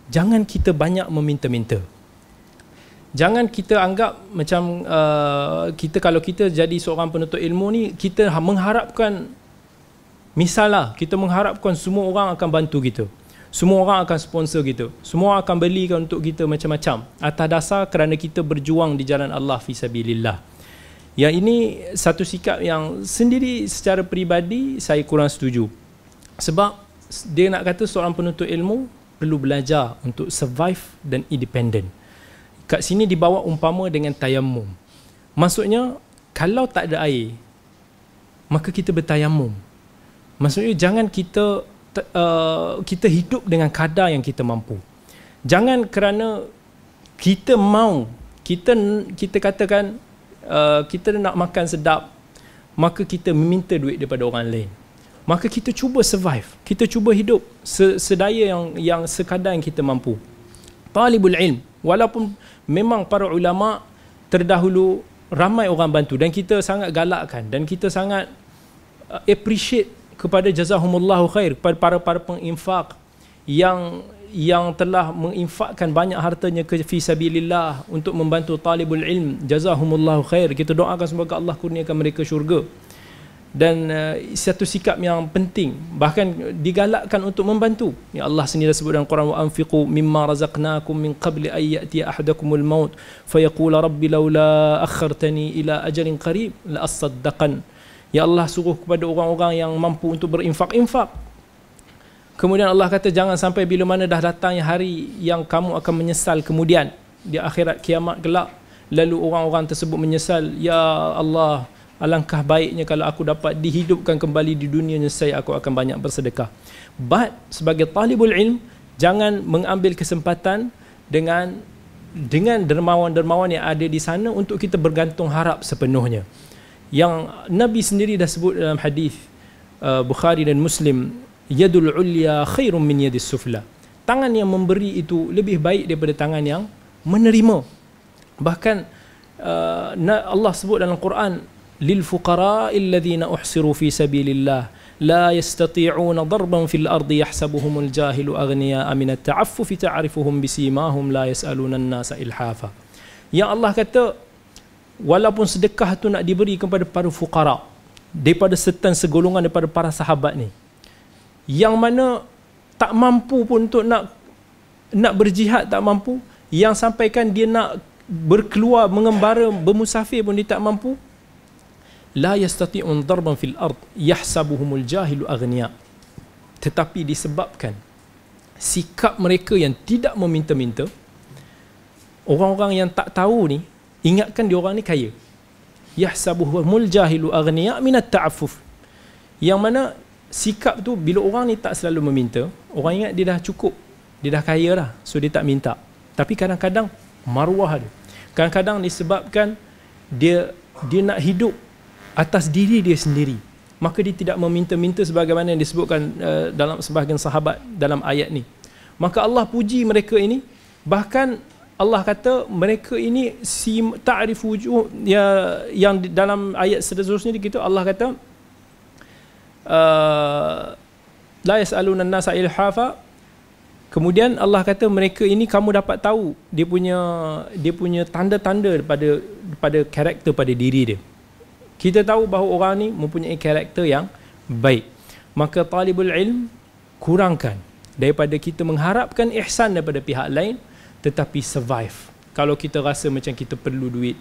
jangan kita banyak meminta-minta. Jangan kita anggap macam kita kalau kita jadi seorang penuntut ilmu ni, kita mengharapkan, misalnya kita mengharapkan semua orang akan bantu kita, semua orang akan sponsor kita, semua orang akan belikan untuk kita macam-macam, atas dasar kerana kita berjuang di jalan Allah fisabilillah. Yang ini satu sikap yang sendiri secara peribadi saya kurang setuju. Sebab dia nak kata seorang penuntut ilmu perlu belajar untuk survive dan independent. Kat sini dibawa umpama dengan tayamum. Maksudnya kalau tak ada air maka kita bertayamum. Maksudnya jangan kita kita hidup dengan kadar yang kita mampu. Jangan kerana kita mau, kita katakan kita nak makan sedap, maka kita meminta duit daripada orang lain. Maka kita cuba survive, kita cuba hidup sedaya yang sekadar yang kita mampu. Talibul ilm, walaupun memang para ulama terdahulu ramai orang bantu, dan kita sangat galakkan dan kita sangat appreciate kepada jazahumullahu khair, kepada para penginfak yang telah menginfakkan banyak hartanya ke fisabilillah untuk membantu talibul ilm, jazahumullahu khair. Kita doakan semoga Allah kurniakan mereka syurga. Dan satu sikap yang penting, bahkan digalakkan untuk membantu. Ya Allah sendiri sebut dalam Quran, wa anfiqu mimma razaqnakum min qabli ay ya'ti ahadakumul maut fayaqula rabbi laula akhartani ila ajalin qarib la asaddaqan. Ya Allah suruh kepada orang-orang yang mampu untuk berinfak-infak. Kemudian Allah kata jangan sampai bila mana dah datangnya hari yang kamu akan menyesal kemudian di akhirat kiamat gelap, lalu orang-orang tersebut menyesal, ya Allah alangkah baiknya kalau aku dapat dihidupkan kembali di dunia saya, aku akan banyak bersedekah. But sebagai talibul ilm, jangan mengambil kesempatan dengan dermawan-dermawan yang ada di sana untuk kita bergantung harap sepenuhnya. Yang Nabi sendiri dah sebut dalam hadis Bukhari dan Muslim, yadul ulya khairum min yadis sufla. Tangan yang memberi itu lebih baik daripada tangan yang menerima. Bahkan Allah sebut dalam Quran, lil fuqara'il ladzina uhsiru fi sabilillah la yastati'una darban fil ardi yahsabuhumul jahilu aghniya'a min at-ta'affufi ta'rifuhum bisimahum la yas'aluna an-nasa ilhafa. Yang Allah kata walaupun sedekah tu nak diberi kepada para fuqara, daripada setan segolongan daripada para sahabat ni, yang mana tak mampu pun untuk nak berjihad, tak mampu, yang sampaikan dia nak berkeluar mengembara bermusafir pun dia tak mampu. La yastati'un darban fil ard yahsabuhumul jahilu aghnia. Tetapi disebabkan sikap mereka yang tidak meminta-minta, orang-orang yang tak tahu ni ingatkan diorang ni kaya. Yahsabuhumul jahilu aghniya minat ta'affuf. Yang mana sikap tu bila orang ni tak selalu meminta, orang ingat dia dah cukup, dia dah kaya lah, so dia tak minta. Tapi kadang-kadang maruah dia, kadang-kadang disebabkan dia nak hidup atas diri dia sendiri, maka dia tidak meminta-minta sebagaimana yang disebutkan dalam sebahagian sahabat dalam ayat ni. Maka Allah puji mereka ini. Bahkan Allah kata mereka ini ta'rif wujuh, yang dalam ayat seterusnya begitu Allah kata la yas'aluna an-nasa ilhafa Kemudian Allah kata mereka ini kamu dapat tahu dia punya tanda-tanda daripada karakter pada diri dia. Kita tahu bahawa orang ni mempunyai karakter yang baik. Maka talibul ilm kurangkan daripada kita mengharapkan ihsan daripada pihak lain, tetapi survive. Kalau kita rasa macam kita perlu duit,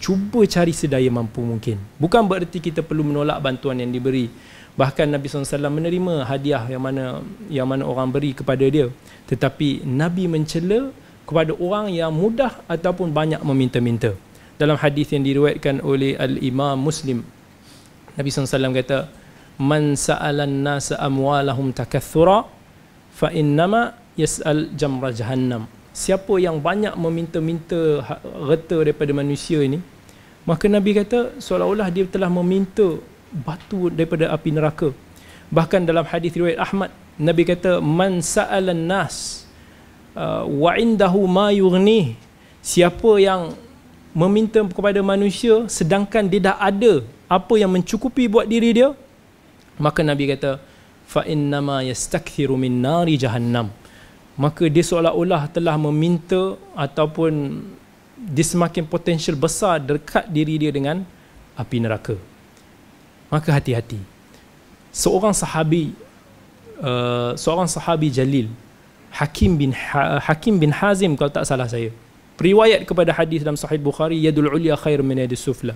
cuba cari sedaya mampu mungkin. Bukan bererti kita perlu menolak bantuan yang diberi. Bahkan Nabi SAW menerima hadiah yang mana orang beri kepada dia. Tetapi Nabi mencela kepada orang yang mudah ataupun banyak meminta-minta. Dalam hadis yang diriwayatkan oleh Al-Imam Muslim, Nabi SAW kata, "Man sa'alan nasa amwalahum takathura fa innama yas'al jamra jahannam." Siapa yang banyak meminta-minta harta daripada manusia ini, maka Nabi kata seolah-olah dia telah meminta batu daripada api neraka. Bahkan dalam hadis riwayat Ahmad, Nabi kata man sa'alan nas wa indahu ma yughnih. Siapa yang meminta kepada manusia sedangkan dia dah ada apa yang mencukupi buat diri dia, maka Nabi kata fa innama yastakthiru min nari jahannam. Maka dia seolah-olah telah meminta ataupun dia semakin potensial besar dekat diri dia dengan api neraka. Maka hati-hati. Seorang sahabi jalil, Hakim bin Hizam kalau tak salah saya, periwayat kepada hadis dalam Sahih Bukhari, yadul ulia khair min yadis sufla.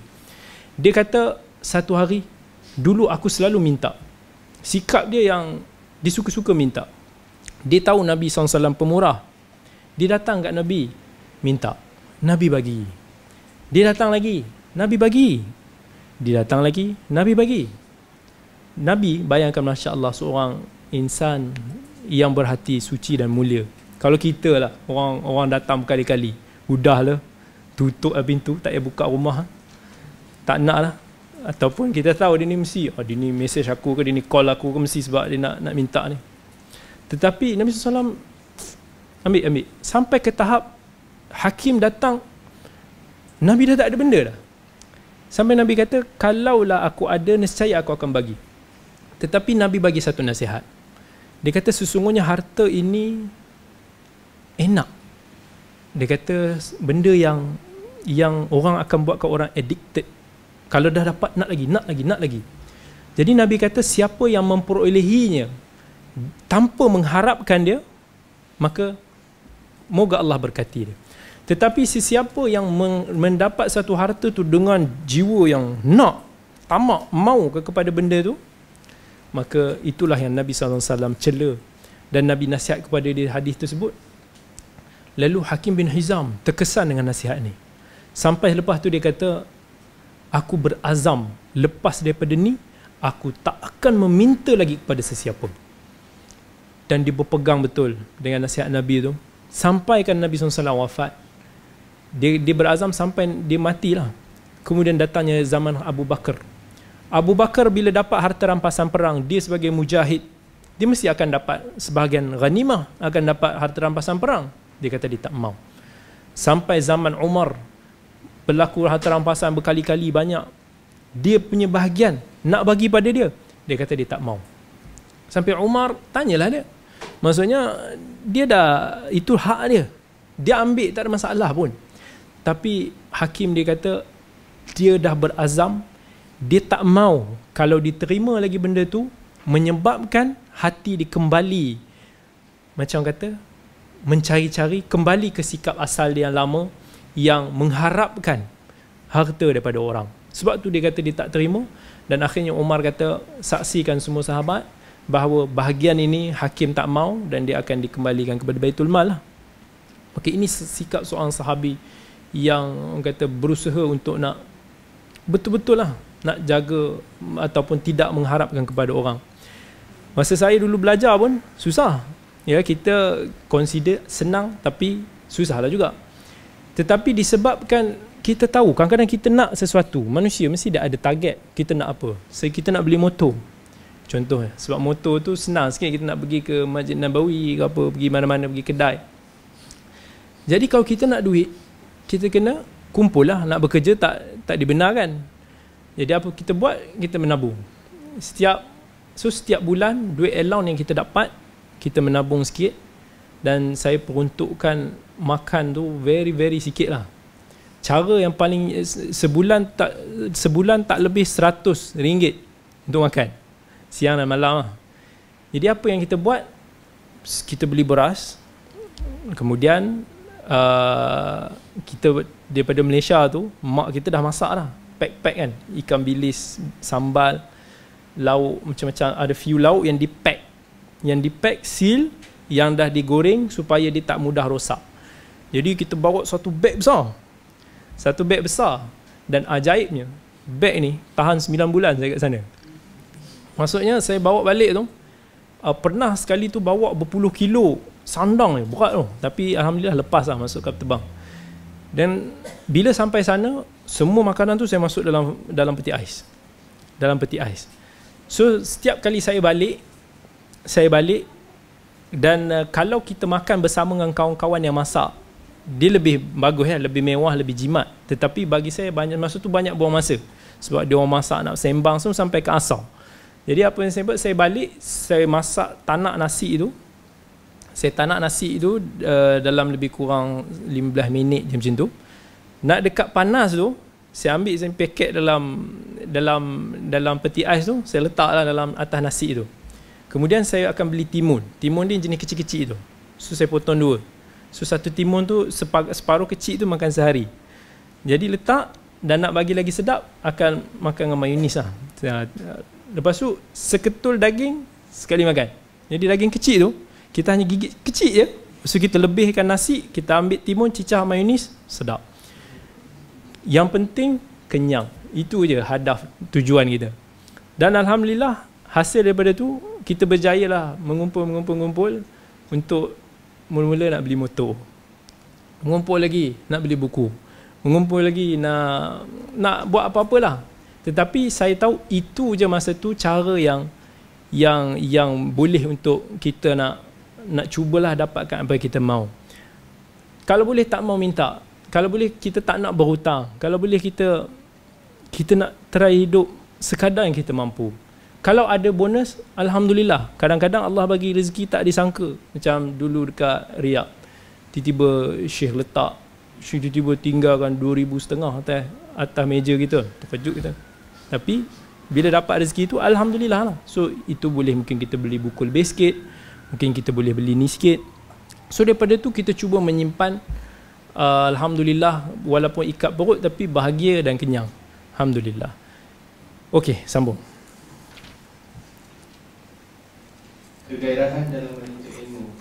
Dia kata, satu hari dulu aku selalu minta. Sikap dia yang disuka-suka minta. Dia tahu Nabi SAW pemurah. Dia datang kat Nabi minta, Nabi bagi. Dia datang lagi, Nabi bagi. Dia datang lagi, Nabi bagi. Nabi, bayangkan Masya Allah, seorang insan yang berhati suci dan mulia. Kalau kita lah, orang datang berkali-kali, udahlah, tutup pintu, tak payah buka rumah. Tak nak lah. Ataupun kita tahu dia ni mesti, dia ni mesej aku ke, dia ni call aku ke, mesti sebab dia nak minta ni. Tetapi Nabi SAW ambil. Sampai ke tahap Hakim datang, Nabi dah tak ada benda dah. Sampai Nabi kata, kalaulah aku ada, nescaya aku akan bagi. Tetapi Nabi bagi satu nasihat. Dia kata, sesungguhnya harta ini enak. Dia kata, benda yang orang akan buatkan orang addicted. Kalau dah dapat, nak lagi. Jadi Nabi kata, siapa yang memperolehinya tanpa mengharapkan dia, maka moga Allah berkati dia. Tetapi sesiapa yang mendapat satu harta tu dengan jiwa yang nak, tamak, mau kepada benda tu, maka itulah yang Nabi SAW cela dan Nabi nasihat kepada dia hadis tersebut. Lalu Hakim bin Hizam terkesan dengan nasihat ni. Sampai lepas tu dia kata, aku berazam lepas daripada ni, aku tak akan meminta lagi kepada sesiapa. Dan dia berpegang betul dengan nasihat Nabi tu. Sampaikan Nabi SAW wafat. Dia berazam sampai dia matilah. Kemudian datangnya zaman Abu Bakar. Abu Bakar bila dapat harta rampasan perang, dia sebagai mujahid, dia mesti akan dapat sebahagian ghanimah, akan dapat harta rampasan perang. Dia kata dia tak mau. Sampai zaman Umar, berlaku harta rampasan berkali-kali banyak, dia punya bahagian nak bagi pada dia, dia kata dia tak mau. Sampai Umar tanyalah dia. Maksudnya dia dah, itu hak dia, dia ambil tak ada masalah pun. Tapi Hakim dia kata dia dah berazam, dia tak mau kalau diterima lagi benda tu menyebabkan hati dia kembali, macam kata, mencari-cari kembali ke sikap asal dia yang lama, yang mengharapkan harta daripada orang. Sebab tu dia kata dia tak terima. Dan akhirnya Umar kata, saksikan semua sahabat bahawa bahagian ini Hakim tak mau dan dia akan dikembalikan kepada Baitul Mal lah. Okey, ini sikap seorang sahabi yang kata berusaha untuk nak betul-betul lah nak jaga ataupun tidak mengharapkan kepada orang. Masa saya dulu belajar pun susah. Ya, kita consider senang tapi susahlah juga. Tetapi disebabkan kita tahu kadang-kadang kita nak sesuatu, manusia mesti dah ada target kita nak apa. So, kita nak beli motor. Contohnya, sebab motor tu senang sikit, kita nak pergi ke Masjid Nabawi ke apa, pergi mana-mana, pergi kedai. Jadi kalau kita nak duit, kita kena kumpul lah. Nak bekerja tak dibenarkan. Jadi apa kita buat? Kita menabung. Setiap bulan, duit allowance yang kita dapat, kita menabung sikit. dan saya peruntukkan makan tu very sikit lah. Cara yang paling sebulan tak lebih RM100 untuk makan siang dan malam lah. Jadi apa yang kita buat, kita beli beras, kemudian kita daripada Malaysia tu mak kita dah masak dah, pack kan, ikan bilis, sambal, lauk macam-macam, ada few lauk yang di-pack, seal, yang dah digoreng supaya dia tak mudah rosak. Jadi kita bawa satu beg besar, dan ajaibnya beg ni tahan 9 bulan saya kat sana. Maksudnya saya bawa balik tu, pernah sekali tu bawa berpuluh kilo sandang ni, berat tu, tapi alhamdulillah lepas lah, masuk kapal terbang. Dan bila sampai sana, semua makanan tu saya masuk dalam peti ais. So setiap kali saya balik, dan kalau kita makan bersama dengan kawan-kawan yang masak, dia lebih bagus, lebih mewah, lebih jimat. Tetapi bagi saya masa tu banyak buang masa, sebab dia orang masak nak sembang semua sampai ke asar. Jadi apa yang saya buat, saya balik, saya masak tanak nasi tu. Saya tanak nasi tu dalam lebih kurang 15 minit je macam tu. Nak dekat panas tu, saya ambil paket dalam peti ais tu, saya letaklah dalam atas nasi tu. Kemudian saya akan beli timun. Timun ni jenis kecil-kecil tu. So saya potong dua. So satu timun tu separuh kecil tu makan sehari. Jadi letak, dan nak bagi lagi sedap akan makan dengan mayonis lah. Lepas tu seketul daging sekali makan. Jadi daging kecil tu kita hanya gigit kecil je. So kita lebihkan nasi, kita ambil timun, cicah mayonis, sedap. Yang penting kenyang. Itu je hadaf tujuan kita. Dan alhamdulillah hasil daripada tu kita berjayalah mengumpul untuk mula-mula nak beli motor. Mengumpul lagi nak beli buku. Mengumpul lagi nak buat apa-apalah. Tetapi saya tahu itu je masa tu cara yang boleh untuk kita nak cubalah dapatkan apa yang kita mahu. Kalau boleh tak mau minta, kalau boleh kita tak nak berhutang, kalau boleh kita nak try hidup sekadar yang kita mampu. Kalau ada bonus, alhamdulillah. Kadang-kadang Allah bagi rezeki tak disangka. Macam dulu dekat Riyadh, tiba-tiba Syekh letak, Syekh tiba-tiba tinggalkan 2,500 atas meja kita, terkejut kita. Tapi bila dapat rezeki tu, alhamdulillah lah. So itu boleh, mungkin kita beli buku lebih sikit, mungkin kita boleh beli ni sikit. So daripada tu kita cuba menyimpan. Alhamdulillah, walaupun ikat perut tapi bahagia dan kenyang, alhamdulillah. Okey, sambung. Kegairahan dalam menuntut ilmu.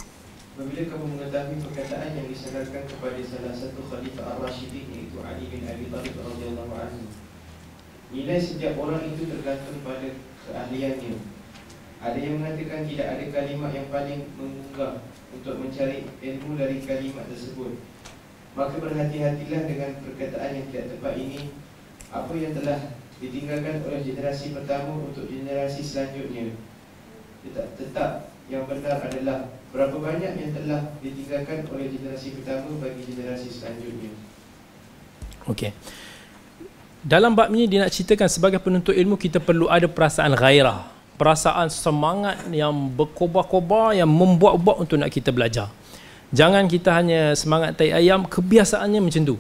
Apabila kamu mengetahui perkataan yang disadarkan kepada salah satu khalifah ar-Rasyidin, iaitu Ali bin Abi Talib radhiyallahu anhu, nilai setiap orang itu tergantung pada keahliannya. Ada yang mengatakan tidak ada kalimat yang paling menggugah untuk mencari ilmu dari kalimat tersebut. Maka berhati-hatilah dengan perkataan yang tidak tepat ini. Apa yang telah ditinggalkan oleh generasi pertama untuk generasi selanjutnya, tetap yang benar adalah berapa banyak yang telah ditinggalkan oleh generasi pertama bagi generasi selanjutnya. Okey. Dalam bab ni dia nak ceritakan sebagai penuntut ilmu kita perlu ada perasaan ghairah, perasaan semangat yang berkobar-kobar yang membuat-buat untuk nak kita belajar. Jangan kita hanya semangat tai ayam, kebiasaannya macam tu.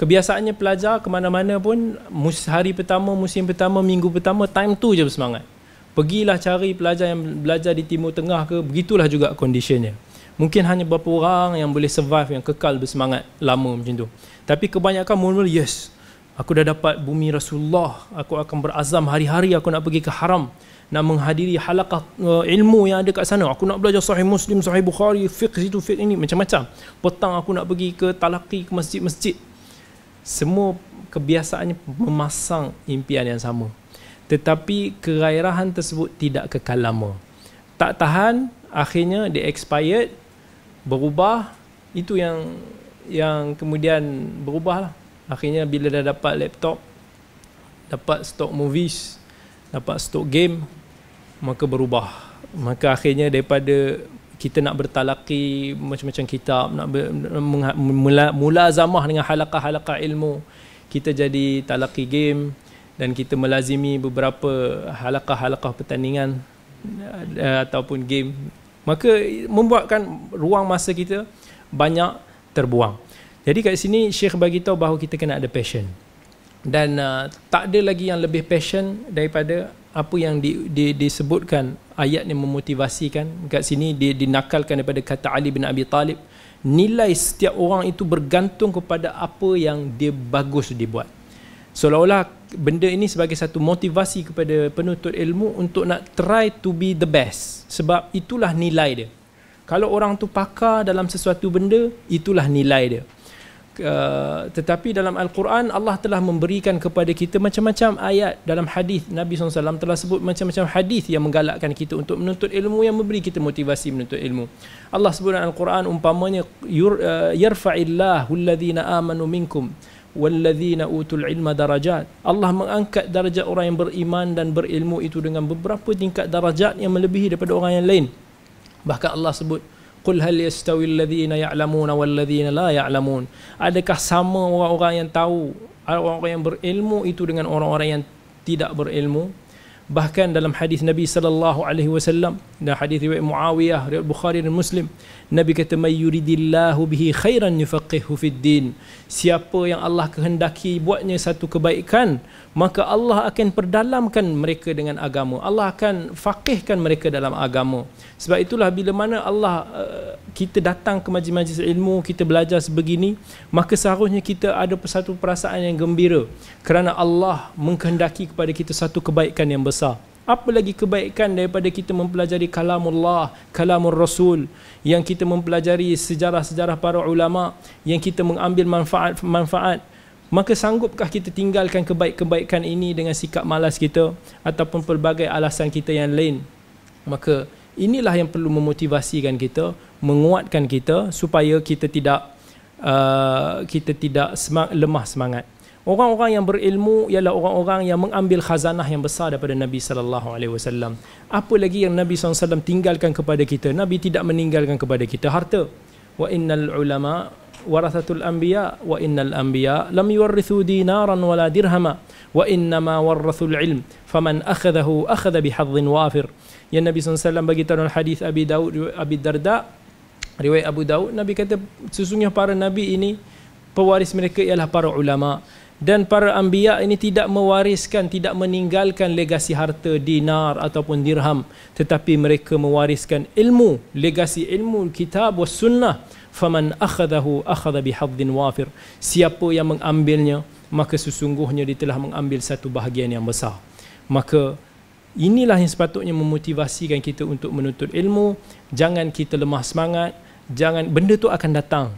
Kebiasaannya pelajar ke mana-mana pun, hari pertama, musim pertama, minggu pertama, time tu je bersemangat. Pergilah cari pelajar yang belajar di Timur Tengah ke, begitulah juga conditionnya. Mungkin hanya beberapa orang yang boleh survive, yang kekal bersemangat lama macam tu. Tapi kebanyakan mula-mula, yes, aku dah dapat bumi Rasulullah, aku akan berazam hari-hari aku nak pergi ke haram, nak menghadiri halaqah ilmu yang ada kat sana. Aku nak belajar Sahih Muslim, Sahih Bukhari, fiqh situ, fiqh ini, macam-macam. Petang aku nak pergi ke talaqi, ke masjid-masjid. Semua kebiasaannya memasang impian yang sama. Tetapi kegairahan tersebut tidak kekal lama. Tak tahan, akhirnya dia expired, berubah. Itu yang kemudian berubah lah. Akhirnya bila dah dapat laptop, dapat stok movies, dapat stok game, maka berubah. Maka akhirnya daripada kita nak bertalaqi macam-macam kitab, nak mulazamah dengan halaqah-halaqah ilmu, kita jadi talaqi game, dan kita melazimi beberapa halaqah-halaqah pertandingan ataupun game Maka membuatkan ruang masa kita banyak terbuang. Jadi kat sini Syekh bagi tahu bahawa kita kena ada passion. Dan tak ada lagi yang lebih passion daripada apa yang disebutkan ayat yang memotivasikan. Kat sini dia dinakalkan daripada kata Ali bin Abi Talib, nilai setiap orang itu bergantung kepada apa yang dia bagus dia buat. Seolah-olah benda ini sebagai satu motivasi kepada penuntut ilmu untuk nak try to be the best, sebab itulah nilai dia. Kalau orang tu pakar dalam sesuatu benda, itulah nilai dia. Tetapi dalam Al-Quran Allah telah memberikan kepada kita macam-macam ayat. Dalam hadis Nabi SAW telah sebut macam-macam hadis yang menggalakkan kita untuk menuntut ilmu, yang memberi kita motivasi menuntut ilmu. Allah sebut dalam Al-Quran umpamanya, yarfa'illahu alladhina amanu minkum wallazina utul ilma darajat. Allah mengangkat darjat orang yang beriman dan berilmu itu dengan beberapa tingkat darjat yang melebihi daripada orang yang lain. Bahkan Allah sebut, qul hal yastawi alladhina ya'lamuna walladhina la ya'lamun, adakah sama orang-orang yang tahu, orang-orang yang berilmu itu dengan orang-orang yang tidak berilmu? Bahkan dalam hadis Nabi sallallahu alaihi wasallam, dan hadis riwayat Muawiyah, riwayat Bukhari dan Muslim, Nabi kata may yuridillahu bihi khairan yufaqihu fid din, siapa yang Allah kehendaki buatnya satu kebaikan, maka Allah akan perdalamkan mereka dengan agama, Allah akan faqihkan mereka dalam agama. Sebab itulah bila mana Allah kita datang ke majlis-majlis ilmu, kita belajar sebegini, maka seharusnya kita ada satu perasaan yang gembira kerana Allah menghendaki kepada kita satu kebaikan yang besar. Apa lagi kebaikan daripada kita mempelajari kalamullah, kalamur rasul, yang kita mempelajari sejarah-sejarah para ulama, yang kita mengambil manfaat-manfaat. Maka sanggupkah kita tinggalkan kebaikan ini dengan sikap malas kita ataupun pelbagai alasan kita yang lain? Maka inilah yang perlu memotivasikan kita, menguatkan kita supaya kita tidak lemah semangat. Orang-orang yang berilmu ialah orang-orang yang mengambil khazanah yang besar daripada Nabi SAW. Apa lagi yang Nabi SAW tinggalkan kepada kita? Nabi tidak meninggalkan kepada kita harta. Wa innal ulama warathatul anbiya wa innal anbiya lam yuwarrithu dinaran wala dirhama wa innama warrathul ilm faman akhadahu akhadha bihadhin wafir. Yang Nabi SAW bagi tahu dalam hadis Abi Darda, riwayat Abu Daud, Nabi kata sesungguhnya para nabi ini pewaris mereka ialah para ulama. Dan para anbiya ini tidak mewariskan, tidak meninggalkan legasi harta dinar ataupun dirham, tetapi mereka mewariskan ilmu, legasi ilmu kitab wa sunnah. Faman akhadahu akhadha bihadhin wafir, siapa yang mengambilnya maka sesungguhnya dia telah mengambil satu bahagian yang besar. Maka inilah yang sepatutnya memotivasikan kita untuk menuntut ilmu. Jangan kita lemah semangat, jangan, benda tu akan datang.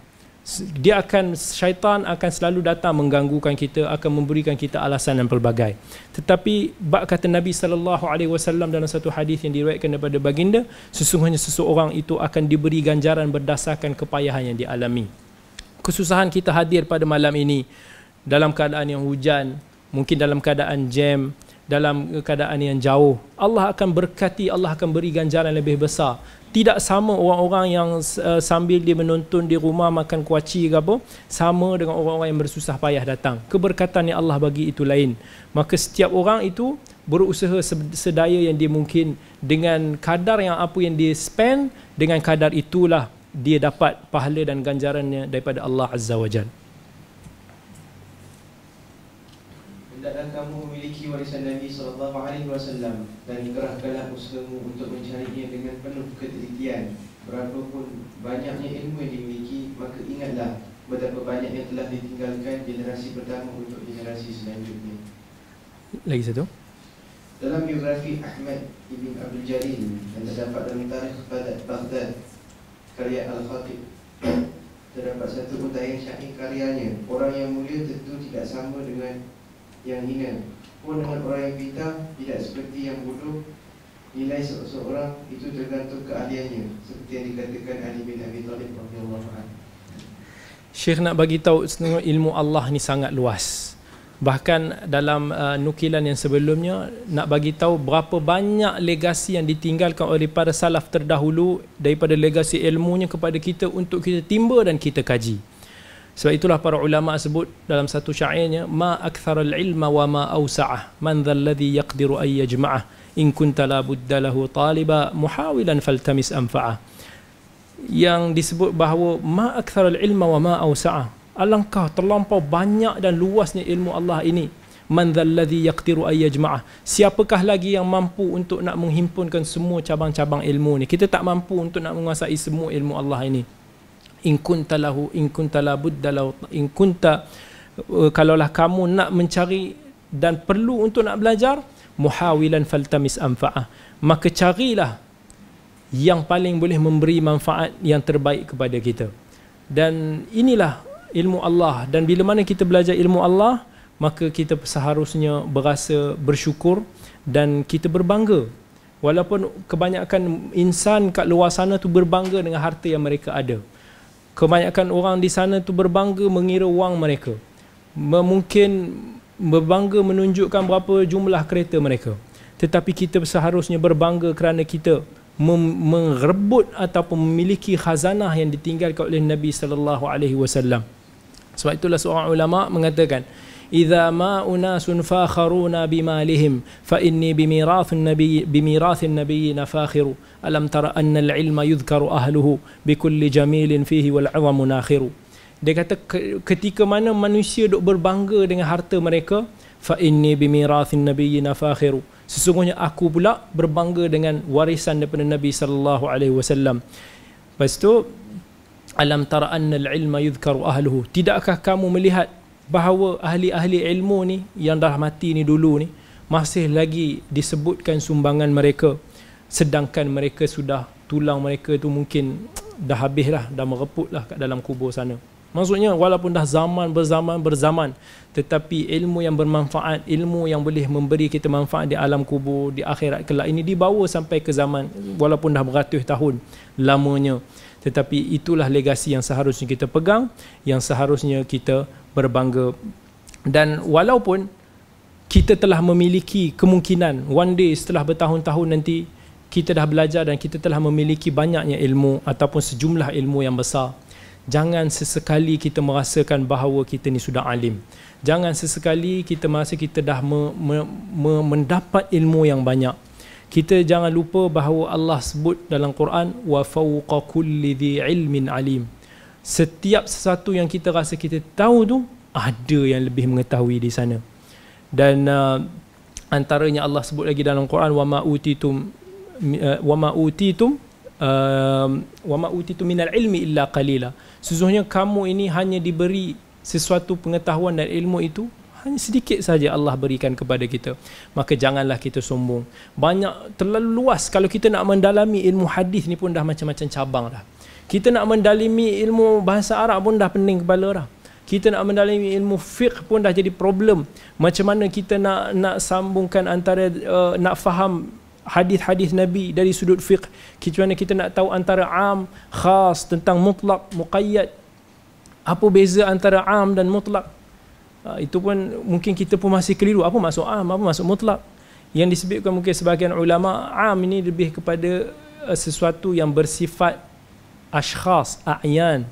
Dia akan, syaitan akan selalu datang mengganggukan kita, akan memberikan kita alasan dan pelbagai. Tetapi bab kata Nabi SAW dalam satu hadis yang diriwayatkan daripada baginda, sesungguhnya seseorang itu akan diberi ganjaran berdasarkan kepayahan yang dialami. Kesusahan kita hadir pada malam ini dalam keadaan yang hujan, mungkin dalam keadaan jam, dalam keadaan yang jauh, Allah akan berkati, Allah akan beri ganjaran lebih besar. Tidak sama orang-orang yang sambil dia menonton di rumah makan kuaci ke apa, sama dengan orang-orang yang bersusah payah datang. Keberkatan yang Allah bagi itu lain. Maka setiap orang itu berusaha sedaya yang dia mungkin, dengan kadar yang apa yang dia spend, dengan kadar itulah dia dapat pahala dan ganjarannya daripada Allah Azza wa Jalla. Dan kamu memiliki warisan Nabi SAW dan kerahkanlah usahamu untuk mencarinya dengan penuh ketelitian. Berapapun banyaknya ilmu yang dimiliki, maka ingatlah betapa banyak yang telah ditinggalkan generasi pertama untuk generasi selanjutnya. Lagi satu. Dalam biografi Ahmad ibn Abdul Jalil yang terdapat dalam tarikh Baghdad karya Al-Khatib, terdapat satu untayan syair karyanya, orang yang mulia tentu tidak sama dengan yang hina, pun dengan orang yang pintar tidak seperti yang bodoh. Nilai seseorang itu tergantung keahliannya, seperti yang dikatakan Ali bin Abi Talib radhiyallahu anhu. Syekh nak bagi tahu sebenarnya ilmu Allah ni sangat luas. Bahkan dalam nukilan yang sebelumnya nak bagi tahu berapa banyak legasi yang ditinggalkan oleh para salaf terdahulu daripada legasi ilmunya kepada kita untuk kita timba dan kita kaji. Sebab itulah para ulama sebut dalam satu syairnya, ma aktharal ilma wa ma awsa'ah man dhal ladhi yaqdiru ay yajma'ah. in kunta la budda lahu taliba muhawilan faltamis anfa'a, yang disebut bahawa ma aktharul ilma wa ma awsa'a, alangkah terlampau banyak dan luasnya ilmu Allah ini. Man dhalladhi yaqdiru ay yajma'ah, siapakah lagi yang mampu untuk nak menghimpunkan semua cabang-cabang ilmu ni? Kita tak mampu untuk nak menguasai semua ilmu Allah ini. In kunta lahu, in kunta la budda lahu, in kunta, kalaulah kamu nak mencari dan perlu untuk nak belajar, muhawilan faltamis anfa'ah, maka carilah yang paling boleh memberi manfaat yang terbaik kepada kita. Dan inilah ilmu Allah, dan bila mana kita belajar ilmu Allah, maka kita seharusnya berasa bersyukur dan kita berbangga. Walaupun kebanyakan insan kat luar sana tu berbangga dengan harta yang mereka ada. Kebanyakan orang di sana tu berbangga mengira wang mereka, mungkin berbangga menunjukkan berapa jumlah kereta mereka. Tetapi kita seharusnya berbangga kerana kita merebut ataupun memiliki khazanah yang ditinggalkan oleh Nabi SAW. Sebab itulah seorang ulama mengatakan, إذا ما أناس فاخرون بمالهم فإني بميراث النبيين فاخر ألم ترى أن العلم يذكر أهله بكل جميل فيه والعظم ناخر. Dia kata ketika mana manusia duk berbangga dengan harta mereka, فإني بميراث النبيين فاخر, sesungguhnya aku pula berbangga dengan warisan daripada Nabi sallallahu alaihi wasallam. Lepas tu ألم ترى أن العلم يذكر أهله, tidakkah kamu melihat bahawa ahli-ahli ilmu ni yang dah mati ni dulu ni masih lagi disebutkan sumbangan mereka, sedangkan mereka sudah, tulang mereka tu mungkin dah habis lah, dah mereput lah kat dalam kubur sana. Maksudnya walaupun dah zaman berzaman, tetapi ilmu yang bermanfaat, ilmu yang boleh memberi kita manfaat di alam kubur, di akhirat kelak ini dibawa sampai ke zaman walaupun dah beratus tahun lamanya. Tetapi itulah legasi yang seharusnya kita pegang, yang seharusnya kita berbangga. Dan walaupun kita telah memiliki kemungkinan one day setelah bertahun-tahun nanti kita dah belajar dan kita telah memiliki banyaknya ilmu ataupun sejumlah ilmu yang besar, jangan sesekali kita merasakan bahawa kita ni sudah alim. Jangan sesekali kita merasa kita dah mendapat ilmu yang banyak. Kita jangan lupa bahawa Allah sebut dalam Quran, wa fawqa kulli dhi ilmin alim, setiap sesuatu yang kita rasa kita tahu tu ada yang lebih mengetahui di sana. Dan antaranya Allah sebut lagi dalam Quran, wa ma utitum minal ilmi illa qalila, sesungguhnya kamu ini hanya diberi sesuatu pengetahuan dan ilmu itu hanya sedikit saja Allah berikan kepada kita. Maka janganlah kita sombong. Banyak, terlalu luas. Kalau kita nak mendalami ilmu hadis ni pun dah macam-macam cabang dah. Kita nak mendalami ilmu bahasa Arab pun dah pening kepala dah. Kita nak mendalami ilmu fiqh pun dah jadi problem. Macam mana kita nak sambungkan antara nak faham hadis-hadis Nabi dari sudut fiqh, macam mana kita nak tahu antara am, khas, tentang mutlak, muqayyad, apa beza antara am dan mutlak. Itu pun mungkin kita pun masih keliru. Apa maksud am, apa maksud mutlak? Yang disebutkan mungkin sebahagian ulama, am ini lebih kepada sesuatu yang bersifat ashkhas, a'yan,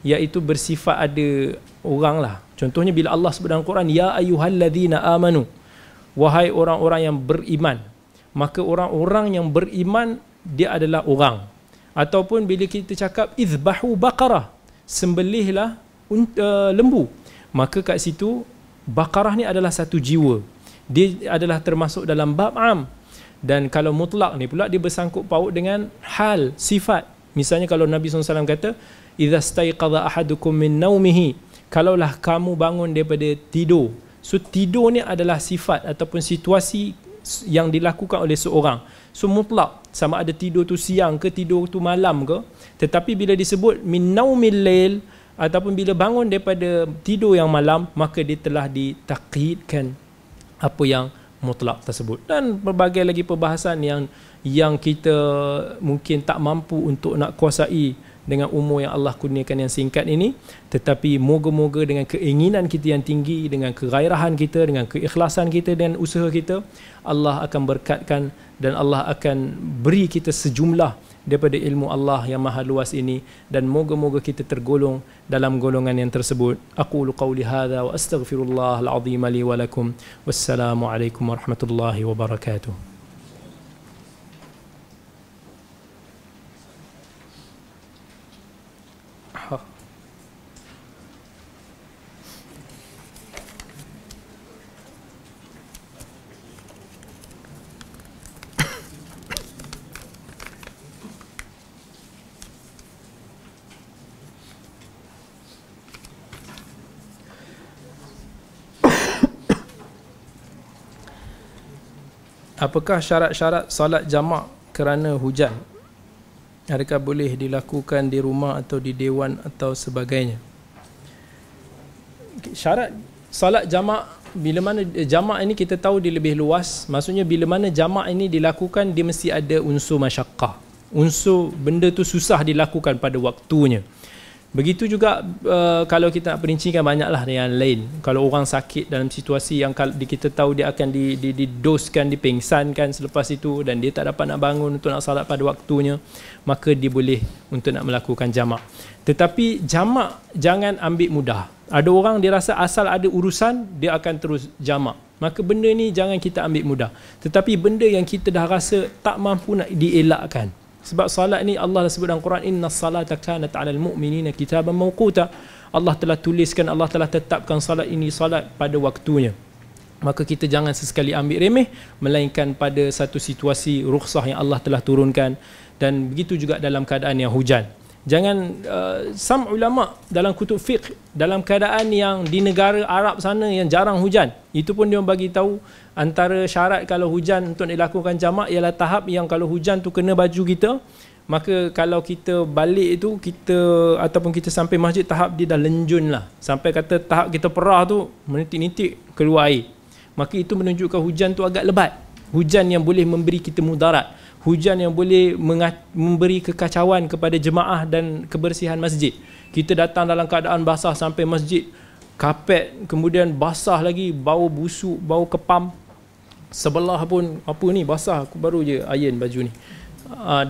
iaitu bersifat ada orang lah. Contohnya bila Allah sebut dalam Quran, ya ayyuhalladzina amanu, wahai orang-orang yang beriman, maka orang-orang yang beriman dia adalah orang. Ataupun bila kita cakap izbahu baqarah, sembelihlah lembu, maka kat situ Baqarah ni adalah satu jiwa, dia adalah termasuk dalam bab am. Dan kalau mutlak ni pula dia bersangkut paut dengan hal, sifat. Misalnya kalau Nabi SAW kata, idza staiqadha ahadukum min naumihi, kalaulah kamu bangun daripada tidur. So tidur ni adalah sifat ataupun situasi yang dilakukan oleh seorang. So mutlak, sama ada tidur tu siang ke tidur tu malam ke. Tetapi bila disebut min naumil lail, ataupun bila bangun daripada tidur yang malam, maka dia telah ditakidkan apa yang mutlak tersebut. Dan berbagai lagi perbahasan yang kita mungkin tak mampu untuk nak kuasai dengan umur yang Allah kurniakan yang singkat ini. Tetapi moga-moga dengan keinginan kita yang tinggi, dengan kegairahan kita, dengan keikhlasan kita dan usaha kita, Allah akan berkatkan dan Allah akan beri kita sejumlah daripada ilmu Allah yang maha luas ini. Dan moga-moga kita tergolong dalam golongan yang tersebut. Aqulu qawli hadha wa astaghfirullahal azim li wa lakum. Wassalamualaikum warahmatullahi wabarakatuh. Apakah syarat-syarat salat jamak kerana hujan? Adakah boleh dilakukan di rumah atau di dewan atau sebagainya? Syarat salat jamak, bila mana jamak ini kita tahu dia lebih luas, maksudnya bila mana jamak ini dilakukan dia mesti ada unsur masyaqqah. Unsur benda tu susah dilakukan pada waktunya. Begitu juga kalau kita nak perincikan banyaklah yang lain. Kalau orang sakit dalam situasi yang kita tahu dia akan didoskan, dipingsankan selepas itu dan dia tak dapat nak bangun untuk nak salat pada waktunya, maka dia boleh untuk nak melakukan jamak. Tetapi jamak jangan ambil mudah. Ada orang dia rasa asal ada urusan dia akan terus jamak. Maka benda ni jangan kita ambil mudah. Tetapi benda yang kita dah rasa tak mampu nak dielakkan. Sebab salat ni Allah dah sebut dalam Quran, inna salata kanat 'alal mu'minina kitaban mawquta. Allah telah tuliskan, Allah telah tetapkan salat ini, salat pada waktunya. Maka kita jangan sesekali ambil remeh, melainkan pada satu situasi rukhsah yang Allah telah turunkan, dan begitu juga dalam keadaan yang hujan. Jangan sam ulama dalam kutub fiqh, dalam keadaan yang di negara Arab sana yang jarang hujan, itu pun dia bagi tahu antara syarat kalau hujan untuk dilakukan jamak ialah tahap yang kalau hujan tu kena baju kita, maka kalau kita balik itu kita ataupun kita sampai masjid tahap dia dah lenjun lah, sampai kata tahap kita perah tu menitik-nitik keluar air, maka itu menunjukkan hujan tu agak lebat, hujan yang boleh memberi kita mudarat, hujan yang boleh memberi kekacauan kepada jemaah dan kebersihan masjid. Kita datang dalam keadaan basah sampai masjid, kapet kemudian basah lagi, bau busuk, bau kepam, sebelah pun apa ni basah, aku baru je iron baju ni,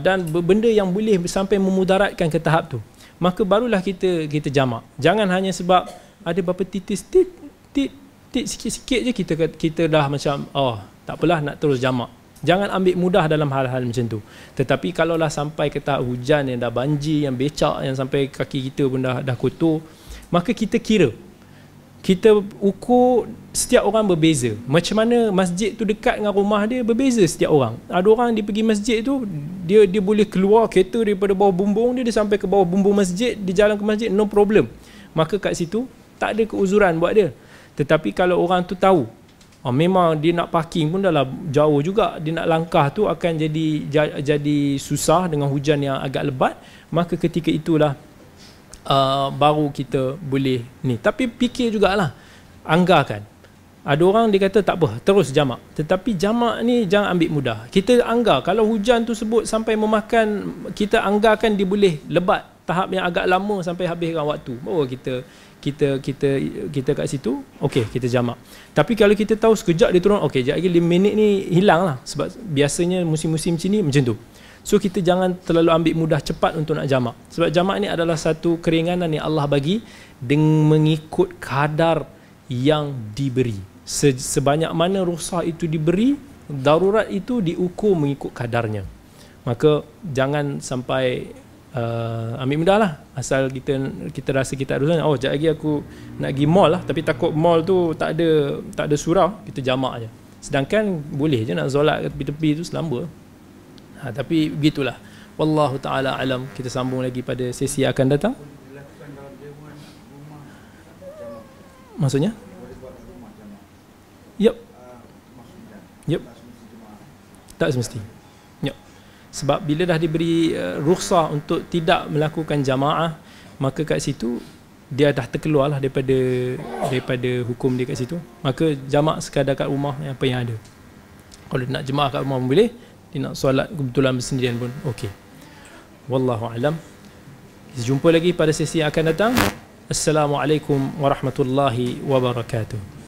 dan benda yang boleh sampai memudaratkan ke tahap tu, maka barulah kita jamak. Jangan hanya sebab ada berapa titis tit sikit-sikit je kita dah macam takpelah nak terus jamak. Jangan ambil mudah dalam hal-hal macam tu. Tetapi kalaulah sampai ke tahap hujan yang dah banjir, yang becak, yang sampai kaki kita pun dah kotor, maka kita kira, kita ukur, setiap orang berbeza. Macam mana masjid tu dekat dengan rumah dia, berbeza setiap orang. Ada orang dia pergi masjid tu, dia boleh keluar kereta daripada bawah bumbung dia sampai ke bawah bumbung masjid, dia jalan ke masjid, no problem. Maka kat situ tak ada keuzuran buat dia. Tetapi kalau orang tu tahu memang dia nak parking pun dah lah jauh juga, dia nak langkah tu akan jadi susah dengan hujan yang agak lebat, maka ketika itulah baru kita boleh ni. Tapi fikir jugalah, anggarkan. Ada orang dia kata tak apa, terus jamak. Tetapi jamak ni jangan ambil mudah. Kita anggar, kalau hujan tu sebut sampai memakan, kita anggarkan dia boleh lebat, tahap yang agak lama sampai habiskan waktu, baru kita kat situ, okey kita jamak. Tapi kalau kita tahu sekejap dia turun, okey sekejap lagi 5 minit ni hilang lah, sebab biasanya musim-musim macam ni macam tu. So kita jangan terlalu ambil mudah cepat untuk nak jamak, sebab jamak ni adalah satu keringanan yang Allah bagi dengan mengikut kadar yang diberi. Sebanyak mana rukhsah itu diberi, darurat itu diukur mengikut kadarnya. Maka jangan sampai ambil mudah lah, asal kita rasa kita ada urusan, sekejap lagi aku nak pergi mall lah, tapi takut mall tu tak ada surau, kita jamak je. Sedangkan boleh je nak solat tepi-tepi tu selamba. Tapi begitulah, wallahu taala alam. Kita sambung lagi pada sesi yang akan datang. Maksudnya? Yep. Tak semesti. Sebab bila dah diberi rukhsah untuk tidak melakukan jamaah, maka kat situ dia dah terkeluarlah daripada hukum dia kat situ. Maka jamak sekadar kat rumah apa yang ada. Kalau nak jemaah kat rumah pun boleh, dia nak solat kebetulan bersendirian pun okey. Wallahu alam. Kita jumpa lagi pada sesi yang akan datang. Assalamualaikum warahmatullahi wabarakatuh.